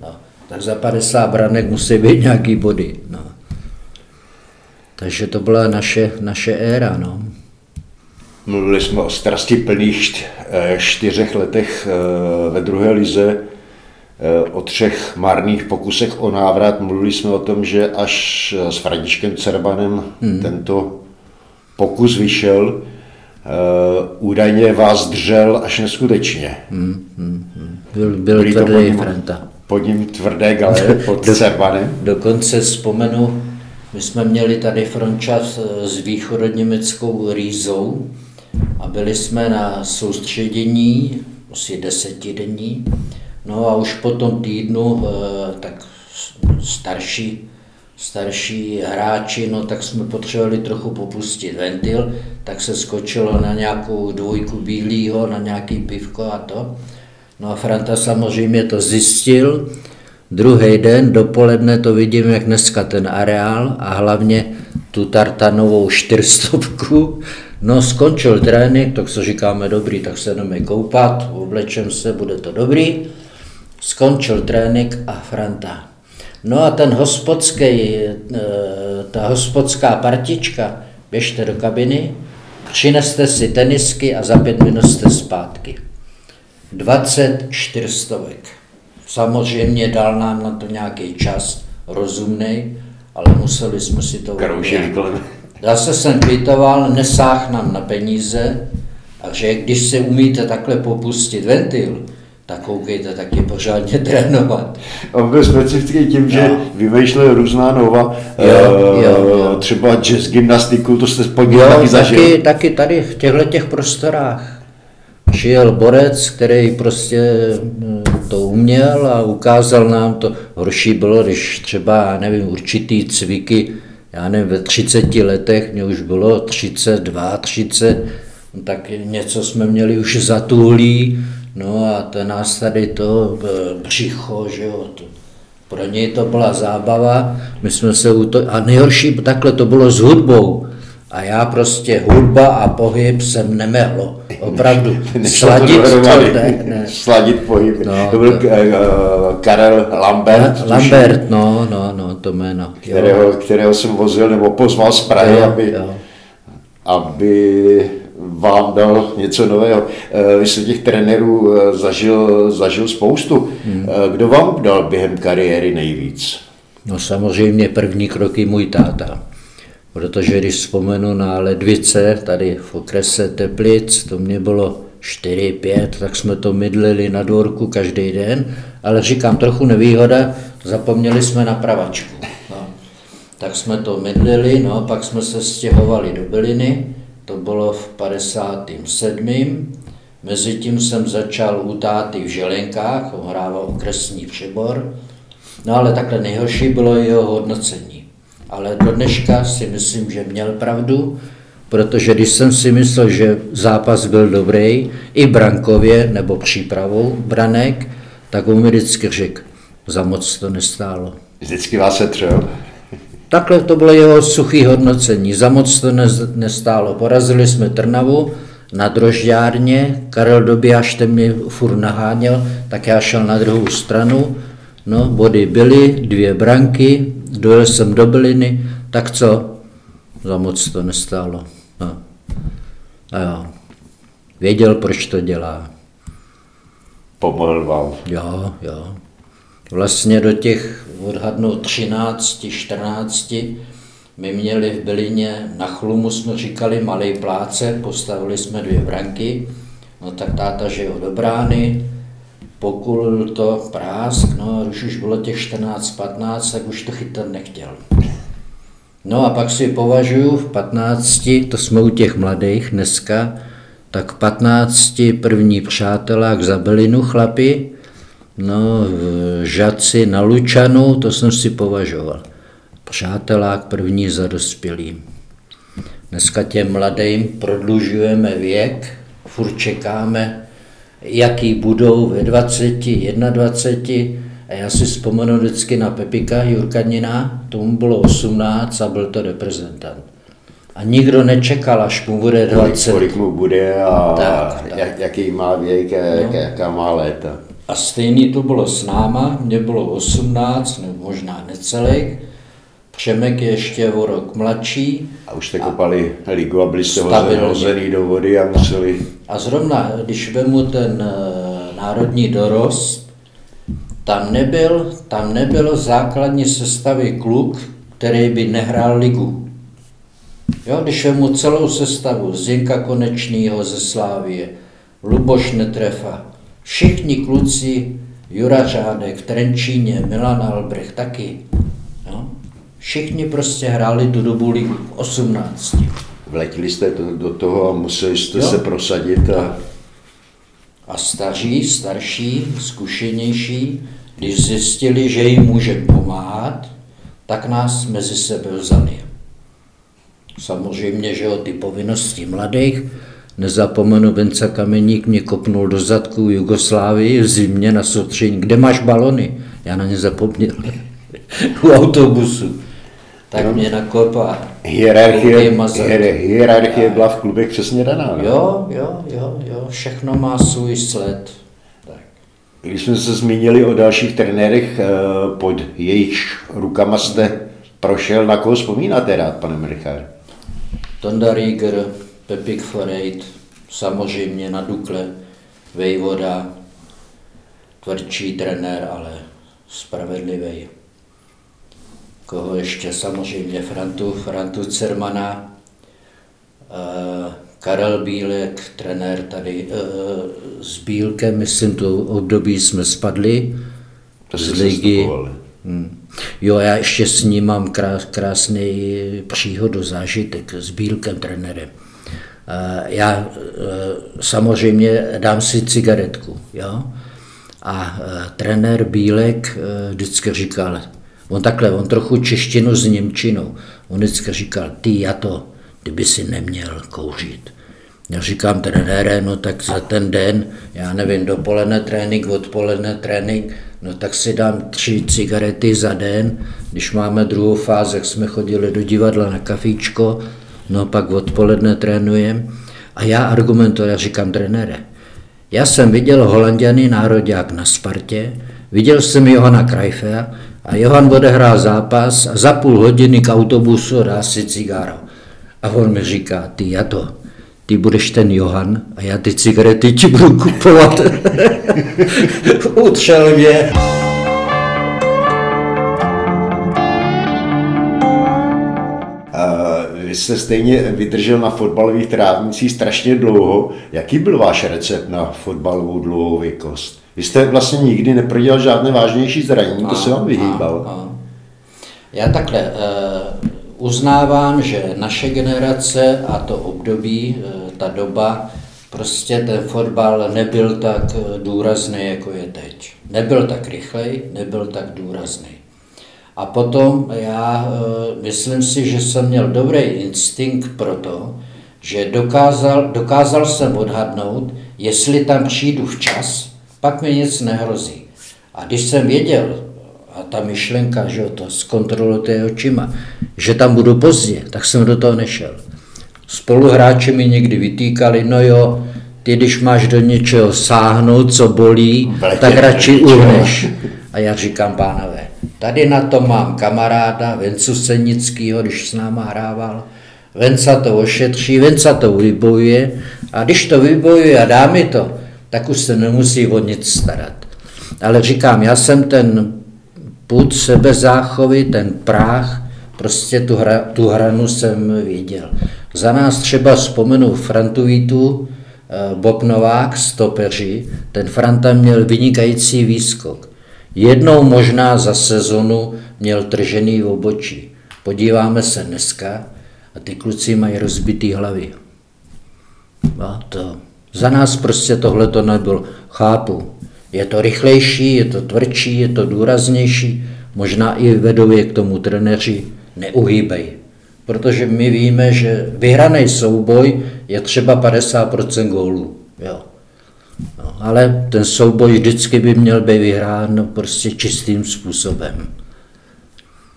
No, tak za 50 branek musí být nějaký body. No. Takže to byla naše éra. No. Mluvili jsme o strasti plných 4 letech ve druhé lize, o 3 marných pokusech o návrat. Mluvili jsme o tom, že až s Františkem Cerbanem tento pokus vyšel. Údajně vás držel až neskutečně. Byl tvrdý Franta. Pod ním tvrdé galerie, pod Cerbanem. Dokonce vzpomenu, my jsme měli tady Fronča s východoněmeckou Rýzou a byli jsme na soustředění, asi 10denní, no a už po tom týdnu tak starší hráči, no tak jsme potřebovali trochu popustit ventil, tak se skočilo na nějakou dvojku bílýho, na nějaký pivko a to. No a Franta samozřejmě to zjistil, druhý den dopoledne to vidím, jak dneska ten areál a hlavně tu tartanovou 400. No skončil trénink, tak se říkáme dobrý, tak se jdeme koupat, oblečem se, bude to dobrý. Skončil trénink a Franta. No a ta hospodská partička, běžte do kabiny, přineste si tenisky a za 5 minut jste zpátky. 24. Samozřejmě dal nám na to nějaký čas, rozumnej, ale museli jsme si to udělat. Zase jsem kvitoval, nesáh nám na peníze, takže když se umíte takhle popustit ventil, tak koukejte taky pořádně trénovat. On byl specifický tím, že vymýšlel různá nova, třeba jazz gymnastiku, to jste podíval taky zažil. Taky tady v těchto prostorách přijel borec, který prostě to uměl a ukázal nám to. Horší bylo, když třeba, nevím, určitý cviky, já nevím, ve 30 letech, mě už bylo 32, 30, tak něco jsme měli už zatuhlý. No a to nás tady to břicho, že jo, pro něj to byla zábava, my jsme se a nejhorší takhle to bylo s hudbou a já prostě hudba a pohyb jsem nemehlo, opravdu, sladit pohyb, no, to byl Karel Lambert, no, to jméno, kterého jsem vozil nebo pozval z Prahy, aby vám dal něco nového. Vy jste těch trenérů zažil spoustu. Kdo vám dal během kariéry nejvíc? No samozřejmě první kroky můj táta. Protože když vzpomenu na Ledvice, tady v okrese Teplic, to mě bylo 4-5, tak jsme to mydlili na dvorku každý den, ale říkám trochu nevýhoda, zapomněli jsme na pravačku. No. Tak jsme to mydlili, no pak jsme se stěhovali do Byliny, to bylo v 57. Mezitím jsem začal u táty v Želenkách, on hrával okresní přebor. No ale takhle nejhorší bylo jeho hodnocení. Ale do dneška si myslím, že měl pravdu, protože když jsem si myslel, že zápas byl dobrý, i brankově nebo přípravou branek, tak on mi vždycky řekl, za moc to nestálo. Vždycky vás se třel. Takhle to bylo jeho suchý hodnocení. Za moc to nestálo. Porazili jsme Trnavu na Drožďárně, Karel Dobijáš ten mě furt naháněl, tak já šel na druhou stranu, no, body byly, 2 branky, dojel jsem do Byliny, tak co? Za moc to nestálo. No. A jo, věděl, proč to dělá. Pomohl vám. Jo, jo. Vlastně do těch odhadnou 13, 14 my měli v Bylině, na Chlumu jsme říkali Malej pláce, postavili jsme 2 branky, no tak táta žil do brány, pokulil to prásk, no a už bylo těch 14, 15, tak už to chytat nechtěl. No a pak si považuju v 15, to jsme u těch mladých dneska, tak v 15 první přátelák za Bylinu chlapi, no, v Žadci na Lučanu, to jsem si považoval. Přátelák první za dospělým. Dneska těm mladým prodlužujeme věk, furt čekáme, jaký budou ve 20, 21. A já si vzpomenu vždycky na Pepika Jurkanina, tomu bylo 18 a byl to reprezentant. A nikdo nečekal, až mu bude 20. Kolik mu bude a tak. Jaký má věk, no. Jaká má léta. A stejný to bylo s náma, mě bylo 18, nebo možná necelek. Přemek je ještě o rok mladší. A už jste kopali ligu a byli jste hozený do vody a museli... A zrovna, když vemu ten národní dorost, tam nebyl základní sestavy kluk, který by nehrál ligu. Jo, když vemu celou sestavu, Zdenka Konečnýho ze Slávie, Luboš Netrefa, všichni kluci, Jura Řádek v Trenčíně, Milan Albrecht taky, no? Všichni prostě hráli tu dobu ligu, 18. Vletěli jste do toho a museli jste se prosadit. A staří, starší, zkušenější, když zjistili, že jim můžeme pomáhat, tak nás mezi sebe vzali. Samozřejmě, že o ty povinnosti mladých, nezapomenu, Venca Kameník mě kopnul do zadku v Jugoslávii v zimě na Sotřiň. Kde máš balony? Já na ně zapomněl. U autobusu. Tak no, mě nakopal. Hierarchie byla v klubech přesně daná. Ne? Jo. Všechno má svůj sled. Tak. Když jsme se zmínili o dalších trenérech, pod jejich rukama jste prošel, na koho vzpomínáte rád, pane Melichare? Tonda Rieger, Pepik Forejt, samozřejmě na Dukle, Vejvoda, tvrdší trenér, ale spravedlivý. Koho ještě? Samozřejmě Frantu Cermana, Karel Bílek, trenér tady s Bílkem, myslím, to období jsme spadli z ligy. Jo, já ještě s ním mám krásný příhodu, zážitek s Bílkem, trenérem. Já samozřejmě dám si cigaretku, jo? A trenér Bílek vždycky říkal, on trochu češtinu s němčinou, on vždycky říkal, ty by si neměl kouřit. Já říkám, trenére, no tak za ten den, já nevím, dopoledne trénink, odpoledne trénink, no tak si dám 3 cigarety za den, když máme druhou fázi, jak jsme chodili do divadla na kafíčko, no pak odpoledne trénujem a já argumentuji, já říkám, trenére, já jsem viděl Holanďany nároďák na Spartě, viděl jsem Johana Krajfea a Johan odehrál zápas a za půl hodiny k autobusu dá si cigáro. A on mi říká, ty budeš ten Johan a já ty cigarety ti budu kupovat. Utřel mě. Vy jste stejně vydržel na fotbalových trávnicích strašně dlouho. Jaký byl váš recept na fotbalovou dlouhověkost? Vy jste vlastně nikdy neprodělal žádné vážnější zranění, to se vám vyhýbal. Já takhle uznávám, že naše generace a to období, ta doba, prostě ten fotbal nebyl tak důrazný, jako je teď. Nebyl tak rychlej, nebyl tak důrazný. A potom já myslím si, že jsem měl dobrý instinkt pro to, že dokázal jsem odhadnout, jestli tam přijdu včas, pak mi nic nehrozí. A když jsem věděl, a ta myšlenka, že to zkontrolujete očima, že tam budu pozdě, tak jsem do toho nešel. Spoluhráči mi někdy vytýkali, no jo, ty když máš do něčeho sáhnout, co bolí, tak radši uhneš. A já říkám, pánové, tady na to mám kamaráda Vencu Senickýho, když s náma hrával, Venca to ošetří, Venca to vybojuje a když to vybojuje a dá mi to, tak už se nemusí o nic starat. Ale říkám, já jsem ten pud sebezáchovy, ten práh, prostě tu hranu jsem viděl. Za nás třeba vzpomenu Frantu Vítu, Bob Novák, stopeři, ten Franta měl vynikající výskok. Jednou možná za sezonu měl tržený v obočí. Podíváme se dneska a ty kluci mají rozbitý hlavy. A to. Za nás prostě tohle to nebylo. Chápu. Je to rychlejší, je to tvrdší, je to důraznější. Možná i vedou k tomu trenéři neuhýbej. Protože my víme, že vyhraný souboj je třeba 50% gólů. Jo. No, ale ten souboj vždycky by měl být vyhrán prostě čistým způsobem.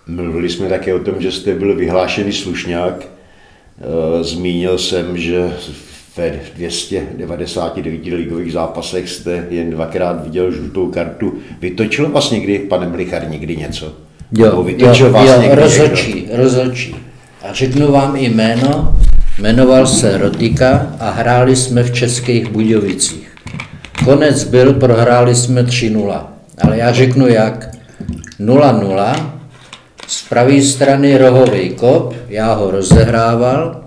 Mluvili jsme také o tom, že jste byl vyhlášený slušňák. Zmínil jsem, že ve 299 ligových zápasech jste jen dvakrát viděl žlutou kartu. Vytočil vás někdy, pane Mlichar, někdy něco? Jo, rozhodčí. A řeknu vám i jméno. Jmenoval se Rotika a hráli jsme v Českých Budějovicích. Konec byl, prohráli jsme 3-0. Ale já řeknu jak. 0-0, z pravé strany rohový kop, já ho rozehrával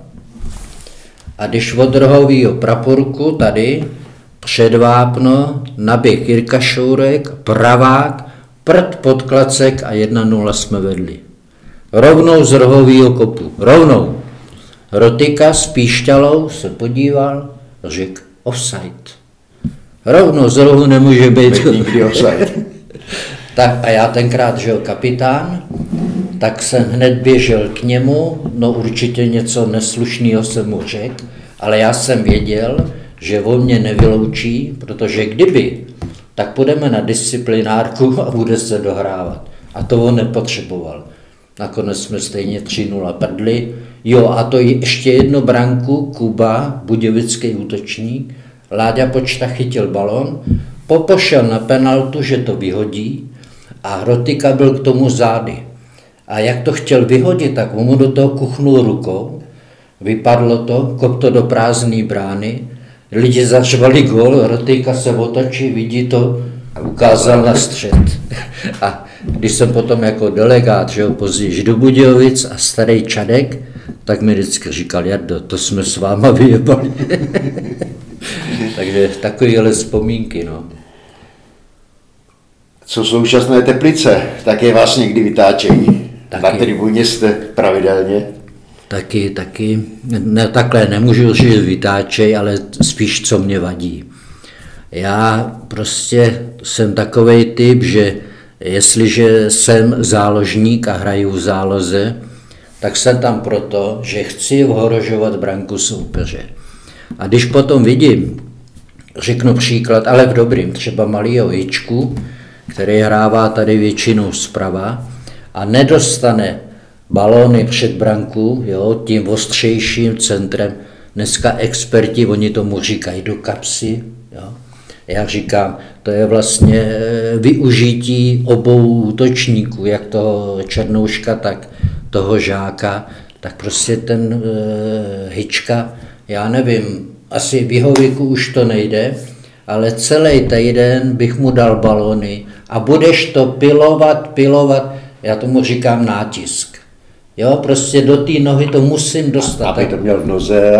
a když od rohovýho praporku tady předvápno, naběh Jirka Šourek, pravák, prd pod klacek a 1-0 jsme vedli. Rovnou z rohovýho kopu, rovnou. Rotika s píšťalou se podíval a řekl offside. Rovnou z rohu nemůže být nikdy offside. Tak a já tenkrát žil kapitán, tak jsem hned běžel k němu, no určitě něco neslušného jsem mu řekl, ale já jsem věděl, že on mě nevyloučí, protože kdyby, tak půjdeme na disciplinárku a bude se dohrávat. A to on nepotřeboval. Nakonec jsme stejně 3-0 padli. Jo, a to ještě jednu branku Kuba, budějovický útočník, Láďa Počta chytil balon, popošel na penaltu, že to vyhodí a Hrotika byl k tomu zády. A jak to chtěl vyhodit, tak mu do toho kuchnul rukou, vypadlo to, kop to do prázdné brány, lidi zařvali gól, Hrotika se otočí, vidí to a ukázal na střed. A když jsem potom jako delegát, že jo, později do Budějovic a starý Čadek, tak mi vždycky říkal, Jardo, to jsme s váma vyjebali. Takže takovéhle vzpomínky, no. Co současné Teplice, také vás někdy vytáčejí. Taky. Na tribuně jste pravidelně. Taky. Ne, takhle nemůžu říct, že vytáčej, ale spíš co mě vadí. Já prostě jsem takovej typ, že jestliže jsem záložník a hraju v záloze, tak jsem tam proto, že chci ohrožovat branku soupeře. A když potom vidím, řeknu příklad, ale v dobrým, třeba malýho Jičku, který hrává tady většinou zprava a nedostane balóny před branku, jo, tím ostřejším centrem. Dneska experti, oni tomu říkají do kapsy. Jo. Já říkám, to je vlastně využití obou útočníků, jak toho Černouška, tak toho Žáka, tak prostě ten Hička, já nevím, asi v jeho věku už to nejde, ale celý týden bych mu dal balony a budeš to pilovat, já tomu říkám nátisk. Jo, prostě do té nohy to musím dostat. Aby to měl v noze.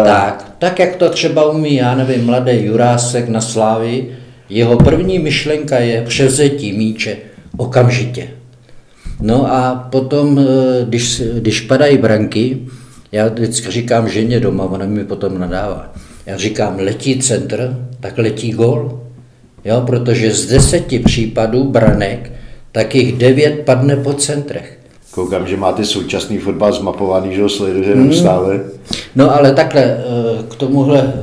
Tak jak to třeba umí, já nevím, mladý Jurásek na Slávi, jeho první myšlenka je převzetí míče okamžitě. No a potom, když padají branky, já vždycky říkám ženě doma, ona mi potom nadává. Já říkám, letí centr, tak letí gól. Jo, protože z 10 případů branek, tak jich 9 padne po centrech. Koukám, že máte současný fotbal zmapovaný, že ho sledujete neustále. No ale takhle, k tomuhle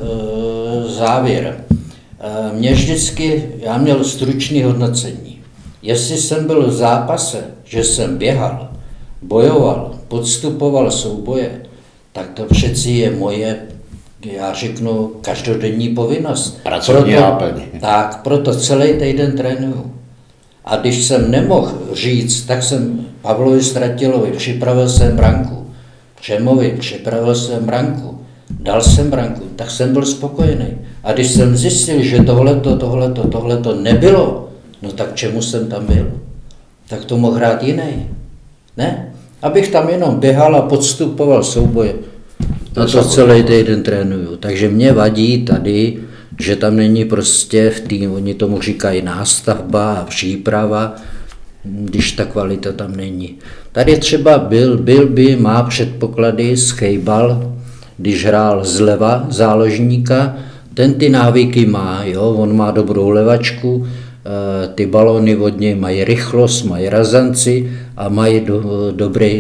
závěr. Já měl stručný hodnocení. Jestli jsem byl v zápase, že jsem běhal, bojoval, podstupoval souboje, tak to přeci je moje, já řeknu, každodenní povinnost. Pracovní náplň. Tak, proto celý týden trénuju. A když jsem nemohl říct, tak jsem Pavlovi Stratilovi připravil jsem branku, Přemovi připravil jsem branku, dal jsem branku, tak jsem byl spokojený. A když jsem zjistil, že tohleto nebylo, no tak čemu jsem tam byl? Tak to mohl hrát jiný. Ne? Abych tam jenom běhal a podstupoval souboje. Na to celý týden trénuju. Takže mě vadí tady, že tam není prostě v té, oni tomu říkají nástavba a příprava, když ta kvalita tam není. Tady třeba byl by, má předpoklady, Schejbal, když hrál zleva záložníka, ten ty návyky má, jo? On má dobrou levačku, ty balony od něj mají rychlost, mají razanci a mají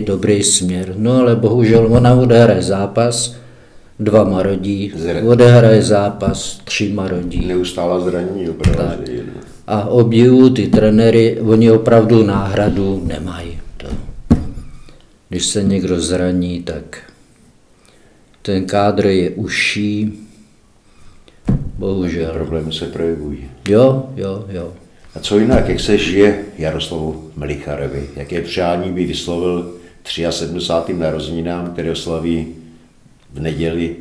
dobrý směr. No ale bohužel ona odehraje zápas, 2 marodí, odehraje zápas, 3 marodí. Neustále zranění. A obdivu ty trenéry, oni opravdu náhradu nemají. To. Když se někdo zraní, tak ten kádr je užší. Bohužel. Problémy se projevují. Jo. A co jinak, jak se žije Jaroslavu Melicharovi? Jaké přání by vyslovil 73. narozeninám, které oslaví v neděli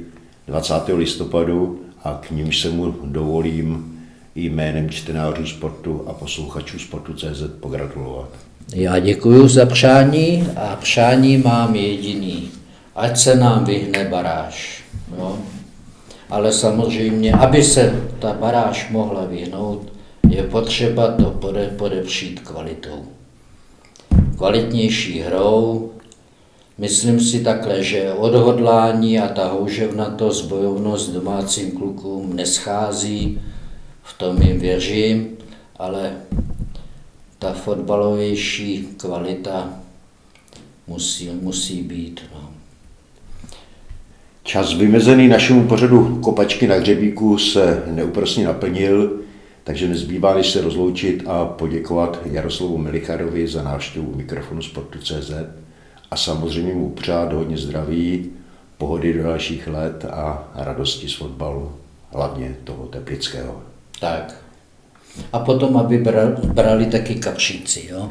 20. listopadu a k nímž se mu dovolím jménem čtenářů sportu a posluchačů sportu.cz pogratulovat. Já děkuji za přání a přání mám jediný. Ať se nám vyhne baráž. Jo? Ale samozřejmě, aby se ta baráž mohla vyhnout, je potřeba to podepřít kvalitou. Kvalitnější hrou, myslím si takhle, že odhodlání a ta houževnatost, bojovnost domácím klukům neschází, v tom jim věřím, ale ta fotbalovější kvalita musí být. No. Čas vymezený našemu pořadu Kopačky na hřebíku se neúprosně naplnil, takže nezbývá než se rozloučit a poděkovat Jaroslavu Melicharovi za návštěvu mikrofonu sportu.cz a samozřejmě mu přát hodně zdraví, pohody do dalších let a radosti z fotbalu, hlavně toho teplického. Tak. A potom, aby brali taky kapříci, jo?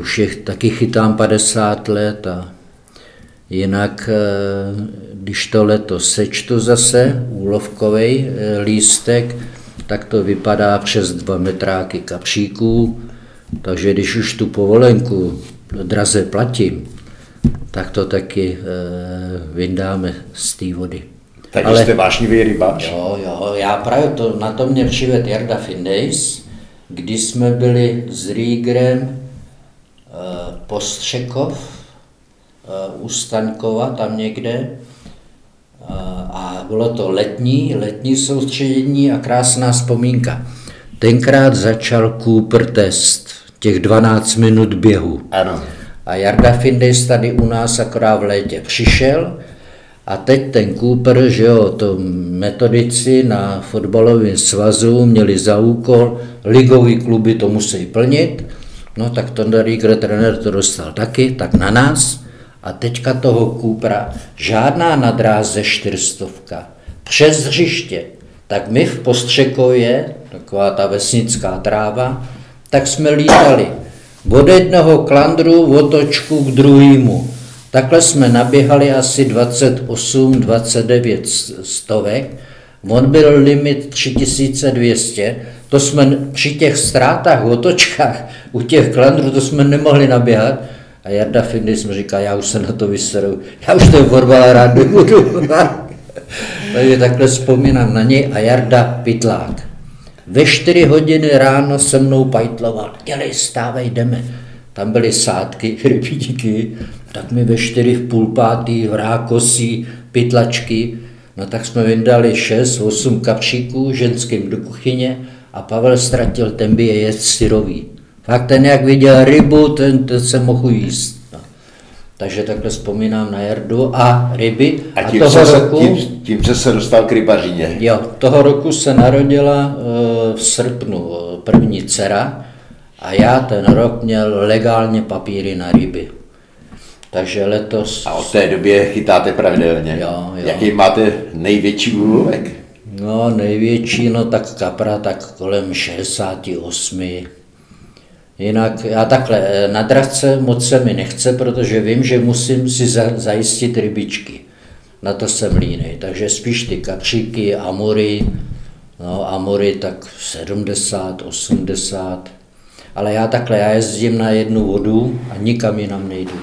Už je taky chytám 50 let a jinak, když to leto sečtu zase, úlovkovej lístek, tak to vypadá přes 2 metráky kapříků, takže když už tu povolenku draze platím, tak to taky vyndáme z té vody. Takže ale jste vášnivý rybáč. Jo, já právě to, na to mě přived Jarda Findejs, kdy jsme byli s Riegrem Postřekov, u Staňkova, tam někde. A bylo to letní soustředění a krásná vzpomínka. Tenkrát začal Cooper test, těch 12 minut běhu. Ano. A Jarda Findejs tady u nás akorát v létě přišel a teď ten Cooper, že jo, to metodici na fotbalovém svazu měli za úkol, ligový kluby to musí plnit, no tak Tonda Rieger, trenér, to dostal taky, tak na nás. A teďka toho Kupra, žádná na dráze 400, přes hřiště. Tak my v Postřekově, taková ta vesnická tráva, tak jsme lítali od jednoho klandru, otočku k druhému. Takhle jsme naběhali asi 28-29 stovek, on byl limit 3200, to jsme při těch ztrátách, otočkách, u těch klandrů, to jsme nemohli naběhat. A Jarda Findejs mi říká, já už se na to vyseru, já už ten fotbal rád nebudu. Takže takhle vzpomínám na něj. A Jarda Pytlák. Ve 4 hodiny ráno se mnou pajtloval. Dělej, stávej, jdeme. Tam byly sádky, rybíky, tak mi ve 4, v půl pátý, vrákosí, pytlačky. No tak jsme vyndali 6-8 kapříků ženským do kuchyně a Pavel Ztratil, ten by je jet syrový. Fakt ten, jak viděl rybu, ten se mohl jíst. No. Takže takhle vzpomínám na Jardu a ryby. A tím se dostal k rybařině. Jo, toho roku se narodila v srpnu první dcera A já ten rok měl legálně papíry na ryby. Takže letos... A od té době chytáte pravidelně. Jo. Jaký máte největší úlovek? No největší, tak kapra, tak kolem 68. Jinak já takhle na dravce moc se mi nechce, protože vím, že musím si zajistit rybičky. Na to jsem línej, takže spíš ty kapříky, amury, tak 70, 80. Ale já jezdím na jednu vodu a nikam jinam nejdu.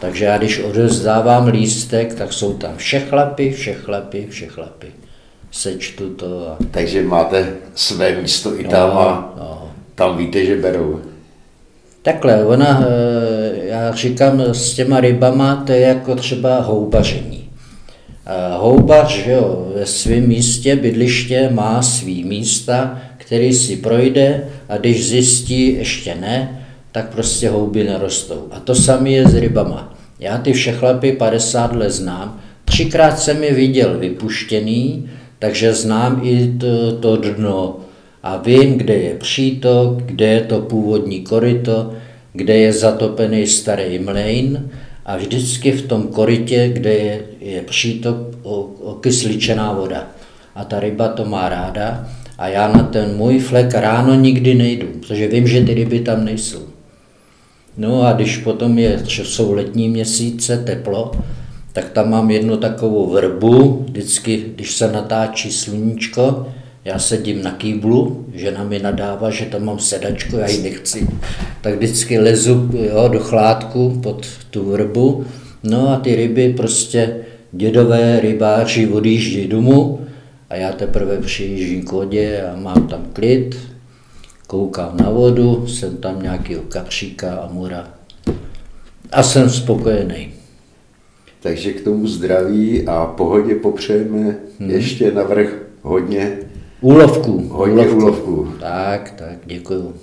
Takže já když odezdávám lístek, tak jsou tam vše chlapy. Sečtu to. A... Takže máte své místo i tam a tam víte, že berou. Takhle, já říkám, s těma rybama to je jako třeba houbaření. Houbař ve svém místě, bydliště má svý místa, který si projde a když zjistí, ještě ne, tak prostě houby nerostou. A to samé je s rybama. Já ty všechlapy 50 let znám, 3krát jsem je viděl vypuštěný, takže znám i to dno a vím, kde je přítok, kde je to původní koryto, kde je zatopený starý mlejn a vždycky v tom korytě, kde je přítok, okysličená voda. A ta ryba to má ráda. A já na ten můj flek ráno nikdy nejdu, protože vím, že ty ryby tam nejsou. No a když potom jsou letní měsíce, teplo, tak tam mám jednu takovou vrbu, vždycky, když se natáčí sluníčko, já sedím na kýblu, žena mi nadává, že tam mám sedačku, já ji nechci, tak vždycky lezu do chládku pod tu vrbu, no a ty ryby prostě dědové rybáři odjíždí domů, a já teprve přijíždím k vodě a mám tam klid, koukám na vodu, jsem tam nějakýho kapříka, amura a jsem spokojený. Takže k tomu zdraví a pohodě popřejeme ještě navrch hodně úlovků. Tak, děkuju.